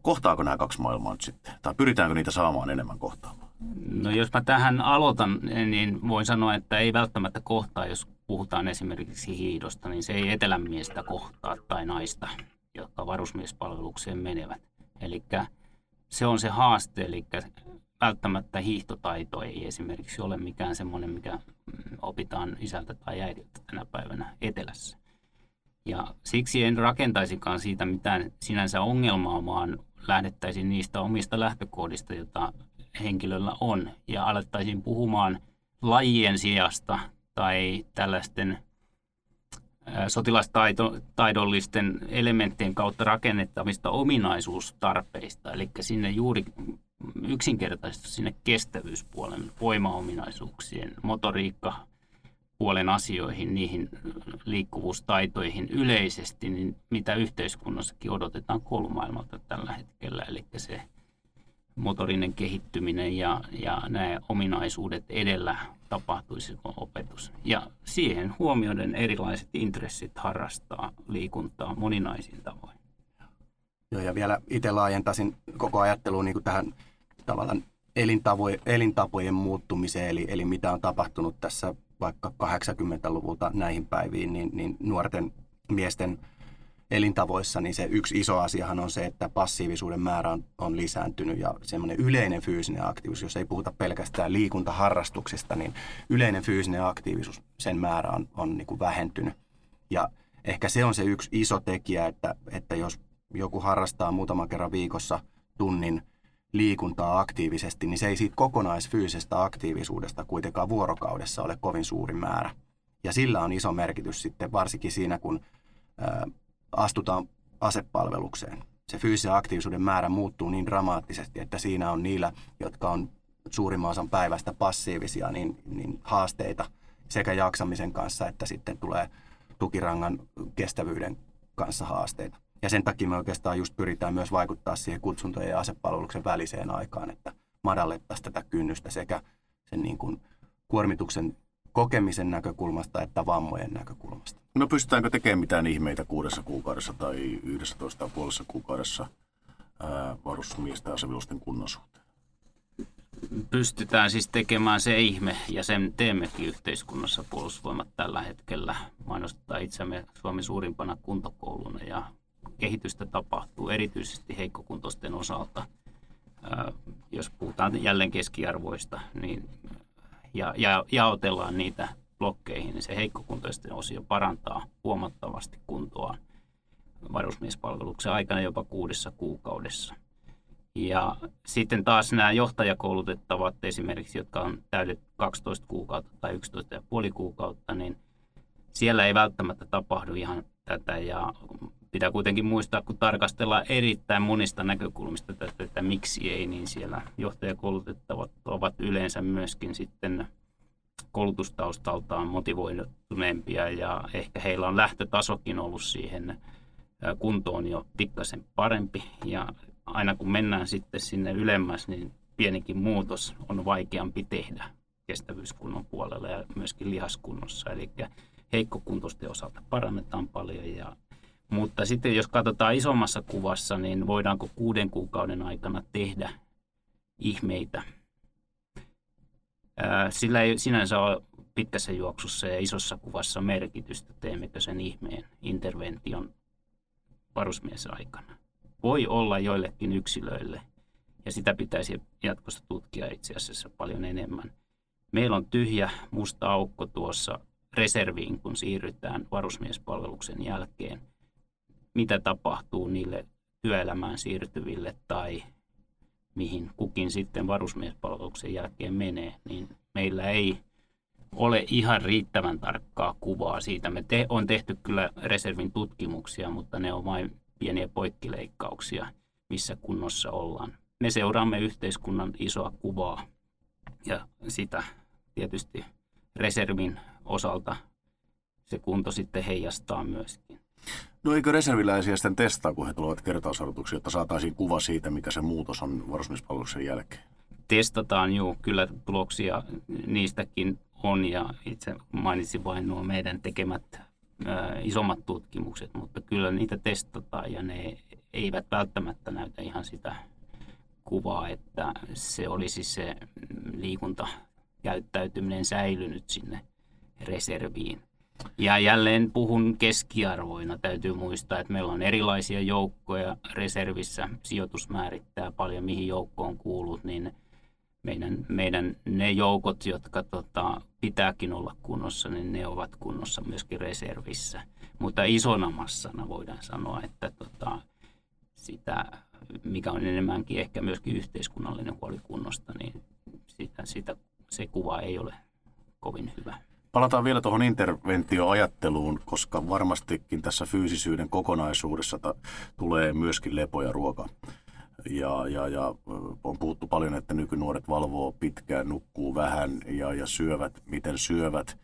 kohtaako nämä kaksi maailmaa nyt sitten? Tai pyritäänkö niitä saamaan enemmän kohtaamaan? No jos mä tähän aloitan, niin voin sanoa, että ei välttämättä kohtaa, jos puhutaan esimerkiksi hiihdosta, niin se ei etelämiestä kohtaa tai naista, jotka varusmiespalvelukseen menevät. Eli se on se haaste, eli välttämättä hiihtotaito ei esimerkiksi ole mikään semmoinen, mikä opitaan isältä tai äidiltä tänä päivänä etelässä. Ja siksi en rakentaisikaan siitä mitään sinänsä ongelmaa, vaan lähdettäisiin niistä omista lähtökohdista, joita henkilöllä on, ja alettaisiin puhumaan lajien sijasta tai tällaisten sotilastaidollisten elementtien kautta rakennettavista ominaisuustarpeista, eli sinne juuri yksinkertaisesti sinne kestävyyspuolen, voimaominaisuuksien, motoriikkapuolen asioihin, niihin liikkuvuustaitoihin yleisesti, niin mitä yhteiskunnassakin odotetaan koulumaailmalta tällä hetkellä, eli se motorinen kehittyminen ja, ja nämä ominaisuudet edellä tapahtuisi opetus. Ja siihen huomioiden erilaiset intressit harrastaa liikuntaa moninaisin tavoin. Joo, ja vielä itse laajentaisin koko ajatteluun niin kuin tähän tavallaan elintavo- elintapojen muuttumiseen, eli, eli mitä on tapahtunut tässä vaikka kahdeksankymmentäluvulta näihin päiviin, niin, niin nuorten miesten elintavoissa, niin se yksi iso asiahan on se, että passiivisuuden määrä on, on lisääntynyt ja semmoinen yleinen fyysinen aktiivisuus, jos ei puhuta pelkästään liikuntaharrastuksista, niin yleinen fyysinen aktiivisuus, sen määrä on, on niin kuin vähentynyt. Ja ehkä se on se yksi iso tekijä, että, että jos joku harrastaa muutaman kerran viikossa tunnin liikuntaa aktiivisesti, niin se ei siitä kokonaisfyysisestä aktiivisuudesta kuitenkaan vuorokaudessa ole kovin suuri määrä. Ja sillä on iso merkitys sitten varsinkin siinä, kun ää, astutaan asepalvelukseen. Se fyysisen aktiivisuuden määrä muuttuu niin dramaattisesti, että siinä on niillä, jotka on suurimman osan päivästä passiivisia, niin, niin haasteita sekä jaksamisen kanssa, että sitten tulee tukirangan kestävyyden kanssa haasteita. Ja sen takia me oikeastaan just pyritään myös vaikuttaa siihen kutsuntojen ja asepalveluksen väliseen aikaan, että madallettaisiin tätä kynnystä sekä sen niin kuin kuormituksen kokemisen näkökulmasta että vammojen näkökulmasta. No pystytäänkö tekemään mitään ihmeitä kuudessa kuukaudessa tai yhdessätoista ja puolessa kuukaudessa varusmiestä asevelvollisten kunnan suhteen? Pystytään siis tekemään se ihme, ja sen teemmekin yhteiskunnassa. Puolustusvoimat tällä hetkellä mainostetaan itseämme Suomen suurimpana kuntokouluna, ja kehitystä tapahtuu erityisesti heikkokuntoisten osalta. Jos puhutaan jälleen keskiarvoista niin, ja, ja jaotellaan niitä blokkeihin, niin se heikkokuntoisten osio parantaa huomattavasti kuntoaan varusmiespalveluksen aikana jopa kuudessa kuukaudessa. Ja sitten taas nämä johtajakoulutettavat esimerkiksi, jotka on täydet kaksitoista kuukautta tai yksitoista pilkku viisi kuukautta, niin siellä ei välttämättä tapahdu ihan tätä. Ja pitää kuitenkin muistaa, kun tarkastellaan erittäin monista näkökulmista tätä, että miksi ei, niin siellä johtajakoulutettavat ovat yleensä myöskin sitten koulutustaustaltaan motivoituneempia ja ehkä heillä on lähtötasokin ollut siihen kuntoon jo pikkasen parempi. Ja aina kun mennään sitten sinne ylemmäs, niin pienikin muutos on vaikeampi tehdä kestävyyskunnon puolella ja myöskin lihaskunnossa. Eli heikkokuntoisten osalta parannetaan paljon. Ja, mutta sitten jos katsotaan isommassa kuvassa, niin voidaanko kuuden kuukauden aikana tehdä ihmeitä? Sillä ei sinänsä ole pitkässä juoksussa ja isossa kuvassa merkitystä, teemmekö sen ihmeen intervention varusmiesaikana. Voi olla joillekin yksilöille, ja sitä pitäisi jatkossa tutkia itse asiassa paljon enemmän. Meillä on tyhjä musta aukko tuossa reserviin, kun siirrytään varusmiespalveluksen jälkeen. Mitä tapahtuu niille työelämään siirtyville tai mihin kukin sitten varusmiespalveluksen jälkeen menee, niin meillä ei ole ihan riittävän tarkkaa kuvaa siitä. Me te- on tehty kyllä reservin tutkimuksia, mutta ne on vain pieniä poikkileikkauksia, missä kunnossa ollaan. Me seuraamme yhteiskunnan isoa kuvaa ja sitä tietysti reservin osalta se kunto sitten heijastaa myöskin. No eikö reserviläisiä sitten testaa, kun he tulevat kertausharjoituksiin, jotta saataisiin kuva siitä, mikä se muutos on varusmiespalveluksen jälkeen? Testataan, joo. Kyllä tuloksia niistäkin on ja itse mainitsin vain nuo meidän tekemät isommat tutkimukset, mutta kyllä niitä testataan ja ne eivät välttämättä näytä ihan sitä kuvaa, että se olisi se liikuntakäyttäytyminen säilynyt sinne reserviin. Ja jälleen puhun keskiarvoina. Täytyy muistaa, että meillä on erilaisia joukkoja reservissä. Sijoitus määrittää paljon, mihin joukkoon kuulut, niin Meidän, meidän ne joukot, jotka tota, pitääkin olla kunnossa, niin ne ovat kunnossa myöskin reservissä. Mutta isona massana voidaan sanoa, että tota, sitä, mikä on enemmänkin ehkä myöskin yhteiskunnallinen huoli kunnosta, niin sitä, sitä, se kuva ei ole kovin hyvä. Palataan vielä tuohon interventioajatteluun, koska varmastikin tässä fyysisyyden kokonaisuudessa ta- tulee myöskin lepo ja ruoka. Ja, ja, ja on puhuttu paljon, että nykynuoret valvoo pitkään, nukkuu vähän ja, ja syövät, miten syövät.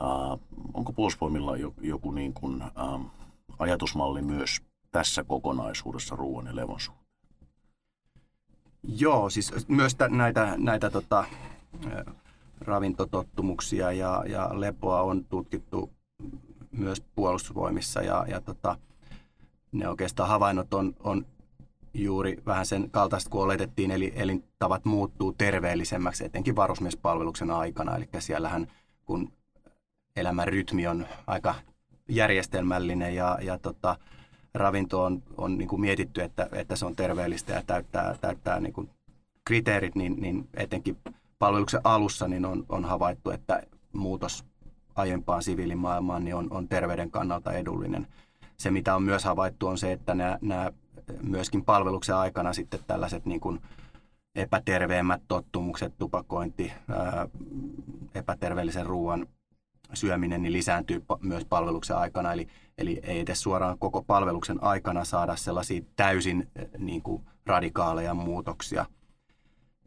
Äh, onko Puolustusvoimilla joku niin kuin, äh, ajatusmalli myös tässä kokonaisuudessa ruoan ja levon suhteen? Joo, siis myös t- näitä, näitä tota, ravintotottumuksia ja, ja lepoa on tutkittu myös Puolustusvoimissa. Ja, ja tota, ne oikeastaan havainnot on... on juuri vähän sen kaltaista, kun oletettiin, eli elintavat muuttuu terveellisemmäksi, etenkin varusmiespalveluksen aikana. Eli siellähän, kun elämän rytmi on aika järjestelmällinen ja, ja tota, ravinto on, on niin kuin mietitty, että, että se on terveellistä ja täyttää, täyttää niin kuin kriteerit, niin, niin etenkin palveluksen alussa niin on, on havaittu, että muutos aiempaan siviilimaailmaan niin on, on terveyden kannalta edullinen. Se, mitä on myös havaittu, on se, että nämä, nämä myöskin palveluksen aikana sitten tällaiset niin kuin epäterveemmät tottumukset, tupakointi, ää, epäterveellisen ruoan syöminen niin lisääntyy pa- myös palveluksen aikana. Eli, eli ei edes suoraan koko palveluksen aikana saada sellaisia täysin niin kuin radikaaleja muutoksia.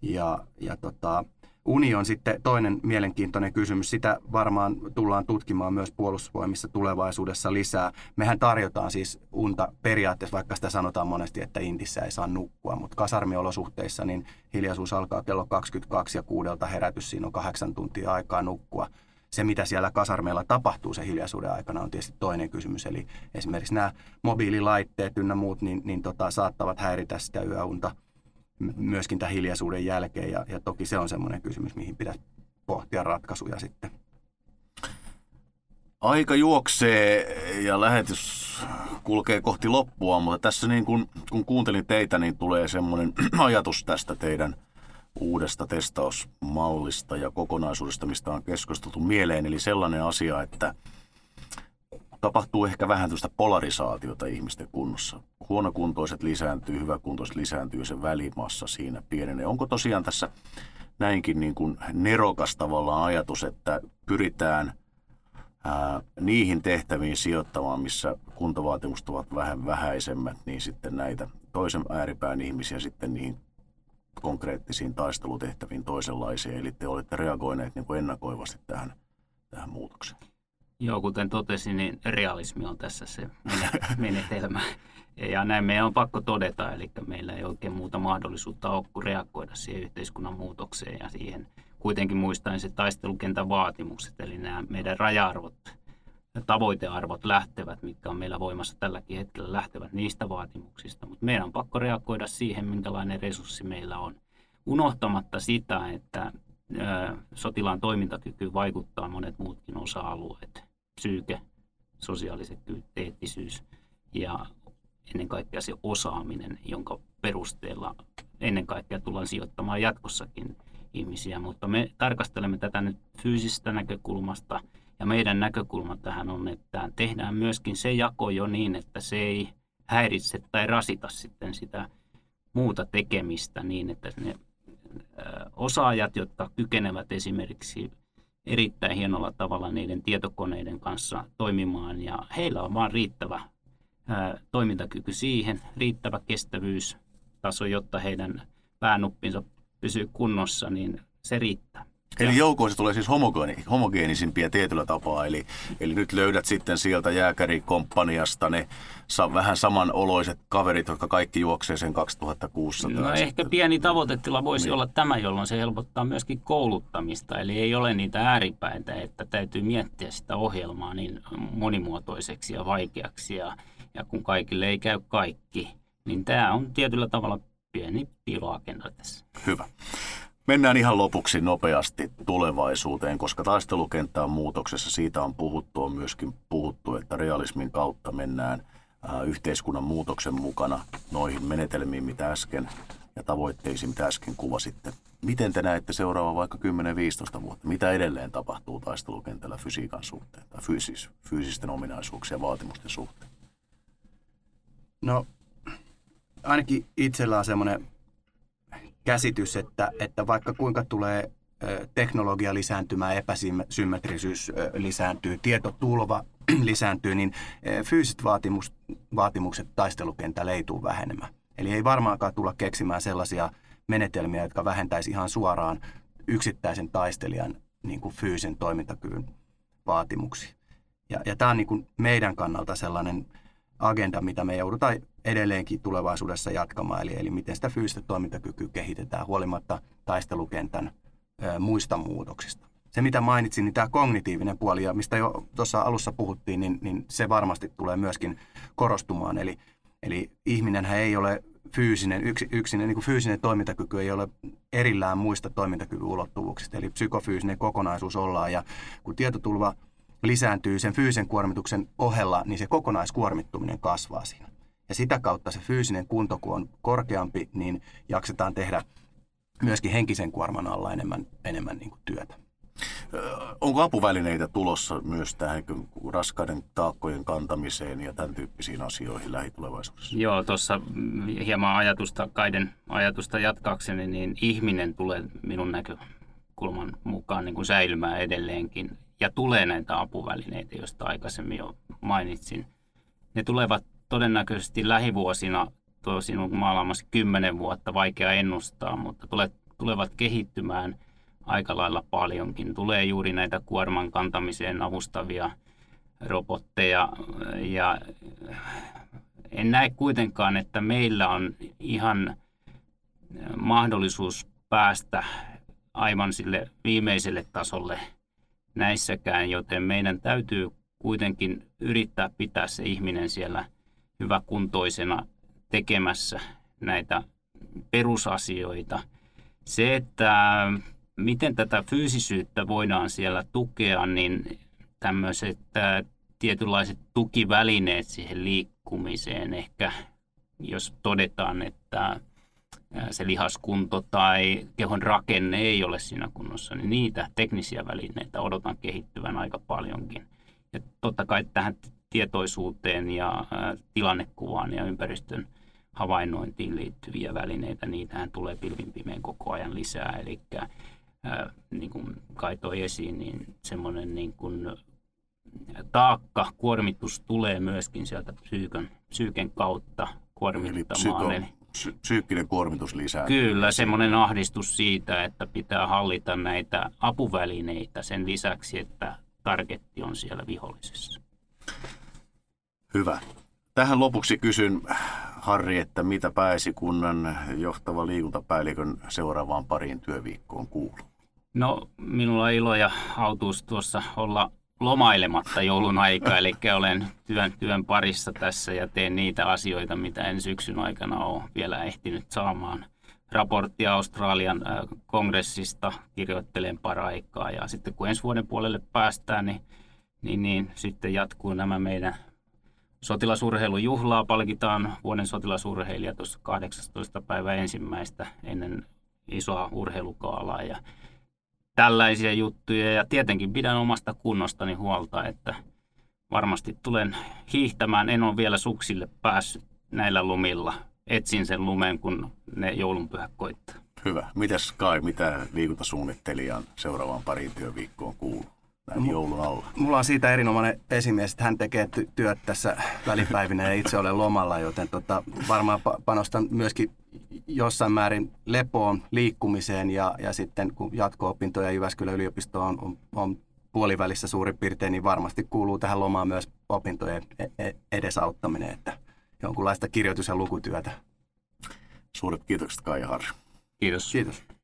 Ja, ja tota, uni on sitten toinen mielenkiintoinen kysymys. Sitä varmaan tullaan tutkimaan myös Puolustusvoimissa tulevaisuudessa lisää. Mehän tarjotaan siis unta periaatteessa, vaikka sitä sanotaan monesti, että intissä ei saa nukkua. Mutta kasarmiolosuhteissa niin hiljaisuus alkaa kello kaksikymmentäkaksi ja kuudelta herätys. Siinä on kahdeksan tuntia aikaa nukkua. se, mitä siellä kasarmeilla tapahtuu sen hiljaisuuden aikana, on tietysti toinen kysymys. Eli esimerkiksi nämä mobiililaitteet ynnä muut niin, niin tota, saattavat häiritä sitä yöunta myöskin tämän hiljaisuuden jälkeen. Ja, ja toki se on semmoinen kysymys, mihin pitäisi pohtia ratkaisuja sitten. Aika juoksee ja lähetys kulkee kohti loppua, mutta tässä niin kun, kun kuuntelin teitä, niin tulee semmoinen ajatus tästä teidän uudesta testausmallista ja kokonaisuudesta, mistä on keskusteltu mieleen. Eli sellainen asia, että tapahtuu ehkä vähän tällaista polarisaatiota ihmisten kunnossa. Huonokuntoiset lisääntyy, hyväkuntoiset lisääntyy ja se välimassa siinä pienenee. Onko tosiaan tässä näinkin niin kuin nerokas tavallaan ajatus, että pyritään Ää, niihin tehtäviin sijoittamaan, missä kuntavaatimukset ovat vähän vähäisemmät, niin sitten näitä toisen ääripään ihmisiä sitten niihin konkreettisiin taistelutehtäviin toisenlaisia. Eli te olette reagoineet niin kuin ennakoivasti tähän, tähän muutokseen. Joo, kuten totesin, niin realismi on tässä se menetelmä. Ja näin meidän on pakko todeta, eli meillä ei oikein muuta mahdollisuutta ole kuin reagoida siihen yhteiskunnan muutokseen ja siihen kuitenkin muistaen se taistelukentän vaatimukset, eli nämä meidän raja-arvot ja tavoitearvot lähtevät, mitkä on meillä voimassa tälläkin hetkellä, lähtevät niistä vaatimuksista. Mutta meidän on pakko reagoida siihen, minkälainen resurssi meillä on, unohtamatta sitä, että ö, sotilaan toimintakyky vaikuttaa monet muutkin osa-alueet, psyyke, sosiaaliset eettisyys ja ennen kaikkea se osaaminen, jonka perusteella ennen kaikkea tullaan sijoittamaan jatkossakin ihmisiä, mutta me tarkastelemme tätä nyt fyysisestä näkökulmasta ja meidän näkökulma tähän on, että tehdään myöskin se jako jo niin, että se ei häiritse tai rasita sitten sitä muuta tekemistä niin, että ne osaajat, jotka kykenevät esimerkiksi erittäin hienolla tavalla niiden tietokoneiden kanssa toimimaan ja heillä on vaan riittävä toimintakyky siihen, riittävä kestävyystaso, jotta heidän päänuppinsa pysyy kunnossa, niin se riittää. Eli joukoissa tulee siis homogeenisimpiä tietyllä tapaa, eli, eli nyt löydät sitten sieltä jääkärikomppaniasta ne sa, vähän samanoloiset kaverit, jotka kaikki juoksee sen kaksituhattakuusisataa. No ehkä pieni tavoitetila voisi niin olla tämä, jolloin se helpottaa myöskin kouluttamista, eli ei ole niitä ääripäitä, että täytyy miettiä sitä ohjelmaa niin monimuotoiseksi ja vaikeaksi, ja, ja kun kaikille ei käy kaikki, niin tämä on tietyllä tavalla pieni piiloagenda tässä. Hyvä. Mennään ihan lopuksi nopeasti tulevaisuuteen, koska taistelukenttä on muutoksessa. Siitä on puhuttu, on myöskin puhuttu, että realismin kautta mennään ää, yhteiskunnan muutoksen mukana noihin menetelmiin, mitä äsken ja tavoitteisiin, mitä äsken kuvasitte. Miten te näette seuraava vaikka kymmenen viisitoista vuotta? Mitä edelleen tapahtuu taistelukentällä fysiikan suhteen tai fyysis, fyysisten ominaisuuksien ja vaatimusten suhteen? No, ainakin itsellä on semmoinen käsitys, että, että vaikka kuinka tulee teknologia lisääntymään, epäsymmetrisyys lisääntyy, tietotulva lisääntyy, niin fyysiset vaatimus, vaatimukset taistelukentällä ei tule vähenemään. Eli ei varmaankaan tulla keksimään sellaisia menetelmiä, jotka vähentäisi ihan suoraan yksittäisen taistelijan niin kuin fyysisen toimintakyvyn vaatimuksia. Ja, ja tämä on niin kuin meidän kannalta sellainen agenda, mitä me joudutaan edelleenkin tulevaisuudessa jatkamaan, eli, eli miten sitä fyysistä toimintakykyä kehitetään huolimatta taistelukentän ö, muista muutoksista. Se, mitä mainitsin, niin tämä kognitiivinen puoli, ja mistä jo tuossa alussa puhuttiin, niin, niin se varmasti tulee myöskin korostumaan. Eli, eli ihminenhän ei ole fyysinen, yks, yksinen, niin kuin fyysinen toimintakyky ei ole erillään muista toimintakyvyn ulottuvuuksista, eli psykofyysinen kokonaisuus ollaan, ja kun tietotulva lisääntyy sen fyysisen kuormituksen ohella, niin se kokonaiskuormittuminen kasvaa siinä. Ja sitä kautta se fyysinen kunto, kun on korkeampi, niin jaksetaan tehdä myöskin henkisen kuorman alla enemmän, enemmän niin kuin työtä. Onko apuvälineitä tulossa myös tähän raskaiden taakkojen kantamiseen ja tämän tyyppisiin asioihin lähitulevaisuudessa? Joo, tuossa hieman ajatusta, Kaiden ajatusta jatkaakseni, niin ihminen tulee minun näkökulman mukaan niin kuin säilymään edelleenkin. Ja tulee näitä apuvälineitä, joista aikaisemmin jo mainitsin. Ne tulevat todennäköisesti lähivuosina, tosin on maailmassa kymmenen vuotta, vaikea ennustaa, mutta tulevat kehittymään aika lailla paljonkin. Tulee juuri näitä kuorman kantamiseen avustavia robotteja. Ja en näe kuitenkaan, että meillä on ihan mahdollisuus päästä aivan sille viimeiselle tasolle näissäkään, joten meidän täytyy kuitenkin yrittää pitää se ihminen siellä hyväkuntoisena tekemässä näitä perusasioita. Se, että miten tätä fyysisyyttä voidaan siellä tukea, niin tämmöiset tietynlaiset tukivälineet siihen liikkumiseen, ehkä jos todetaan, että se lihaskunto tai kehon rakenne ei ole siinä kunnossa, niin niitä teknisiä välineitä odotan kehittyvän aika paljonkin. Ja totta kai tähän tietoisuuteen ja tilannekuvaan ja ympäristön havainnointiin liittyviä välineitä, niitähän tulee pilvin pimeen koko ajan lisää. Eli niin kuin Kai toi esiin, niin semmoinen niin kuin taakka, kuormitus tulee myöskin sieltä psyykön, psyyken kautta kuormittamaan. Eli psyko- Psyykkinen kuormitus lisää. Kyllä, semmoinen ahdistus siitä, että pitää hallita näitä apuvälineitä sen lisäksi, että targetti on siellä vihollisessa. Hyvä. Tähän lopuksi kysyn, Harri, että mitä Pääesikunnan johtava liikuntapäällikön seuraavaan pariin työviikkoon kuuluu? No, minulla on ilo ja autuus tuossa olla lomailematta joulun aikaa, eli olen työn, työn parissa tässä ja teen niitä asioita, mitä en syksyn aikana ole vielä ehtinyt saamaan. Raporttia Australian kongressista kirjoittelen paraikaa, ja sitten kun ensi vuoden puolelle päästään, niin, niin, niin sitten jatkuu nämä meidän sotilasurheilujuhlaa. Palkitaan vuoden sotilasurheilija tuossa kahdeksastoista päivä ensimmäistä ennen isoa urheilukaalaa. Ja tällaisia juttuja, ja tietenkin pidän omasta kunnostani huolta, että varmasti tulen hiihtämään. En ole vielä suksille päässyt näillä lumilla. Etsin sen lumen, kun ne joulunpyhät koittaa. Hyvä. Mitäs Kai, mitä liikuntasuunnittelijan seuraavaan pariin työviikkoon kuuluu näin M- joulun alla? Mulla on siitä erinomainen esimies, että hän tekee ty- työt tässä välipäivinä ja itse olen lomalla, joten tota, varmaan pa- panostan myöskin jossain määrin lepoon, liikkumiseen ja, ja sitten kun jatko-opintoja Jyväskylän yliopisto on, on, on puolivälissä suurin piirtein, niin varmasti kuuluu tähän lomaan myös opintojen edesauttaminen, että jonkunlaista kirjoitus- ja lukutyötä. Suuret kiitokset, Kai ja Harri. Kiitos. Kiitos.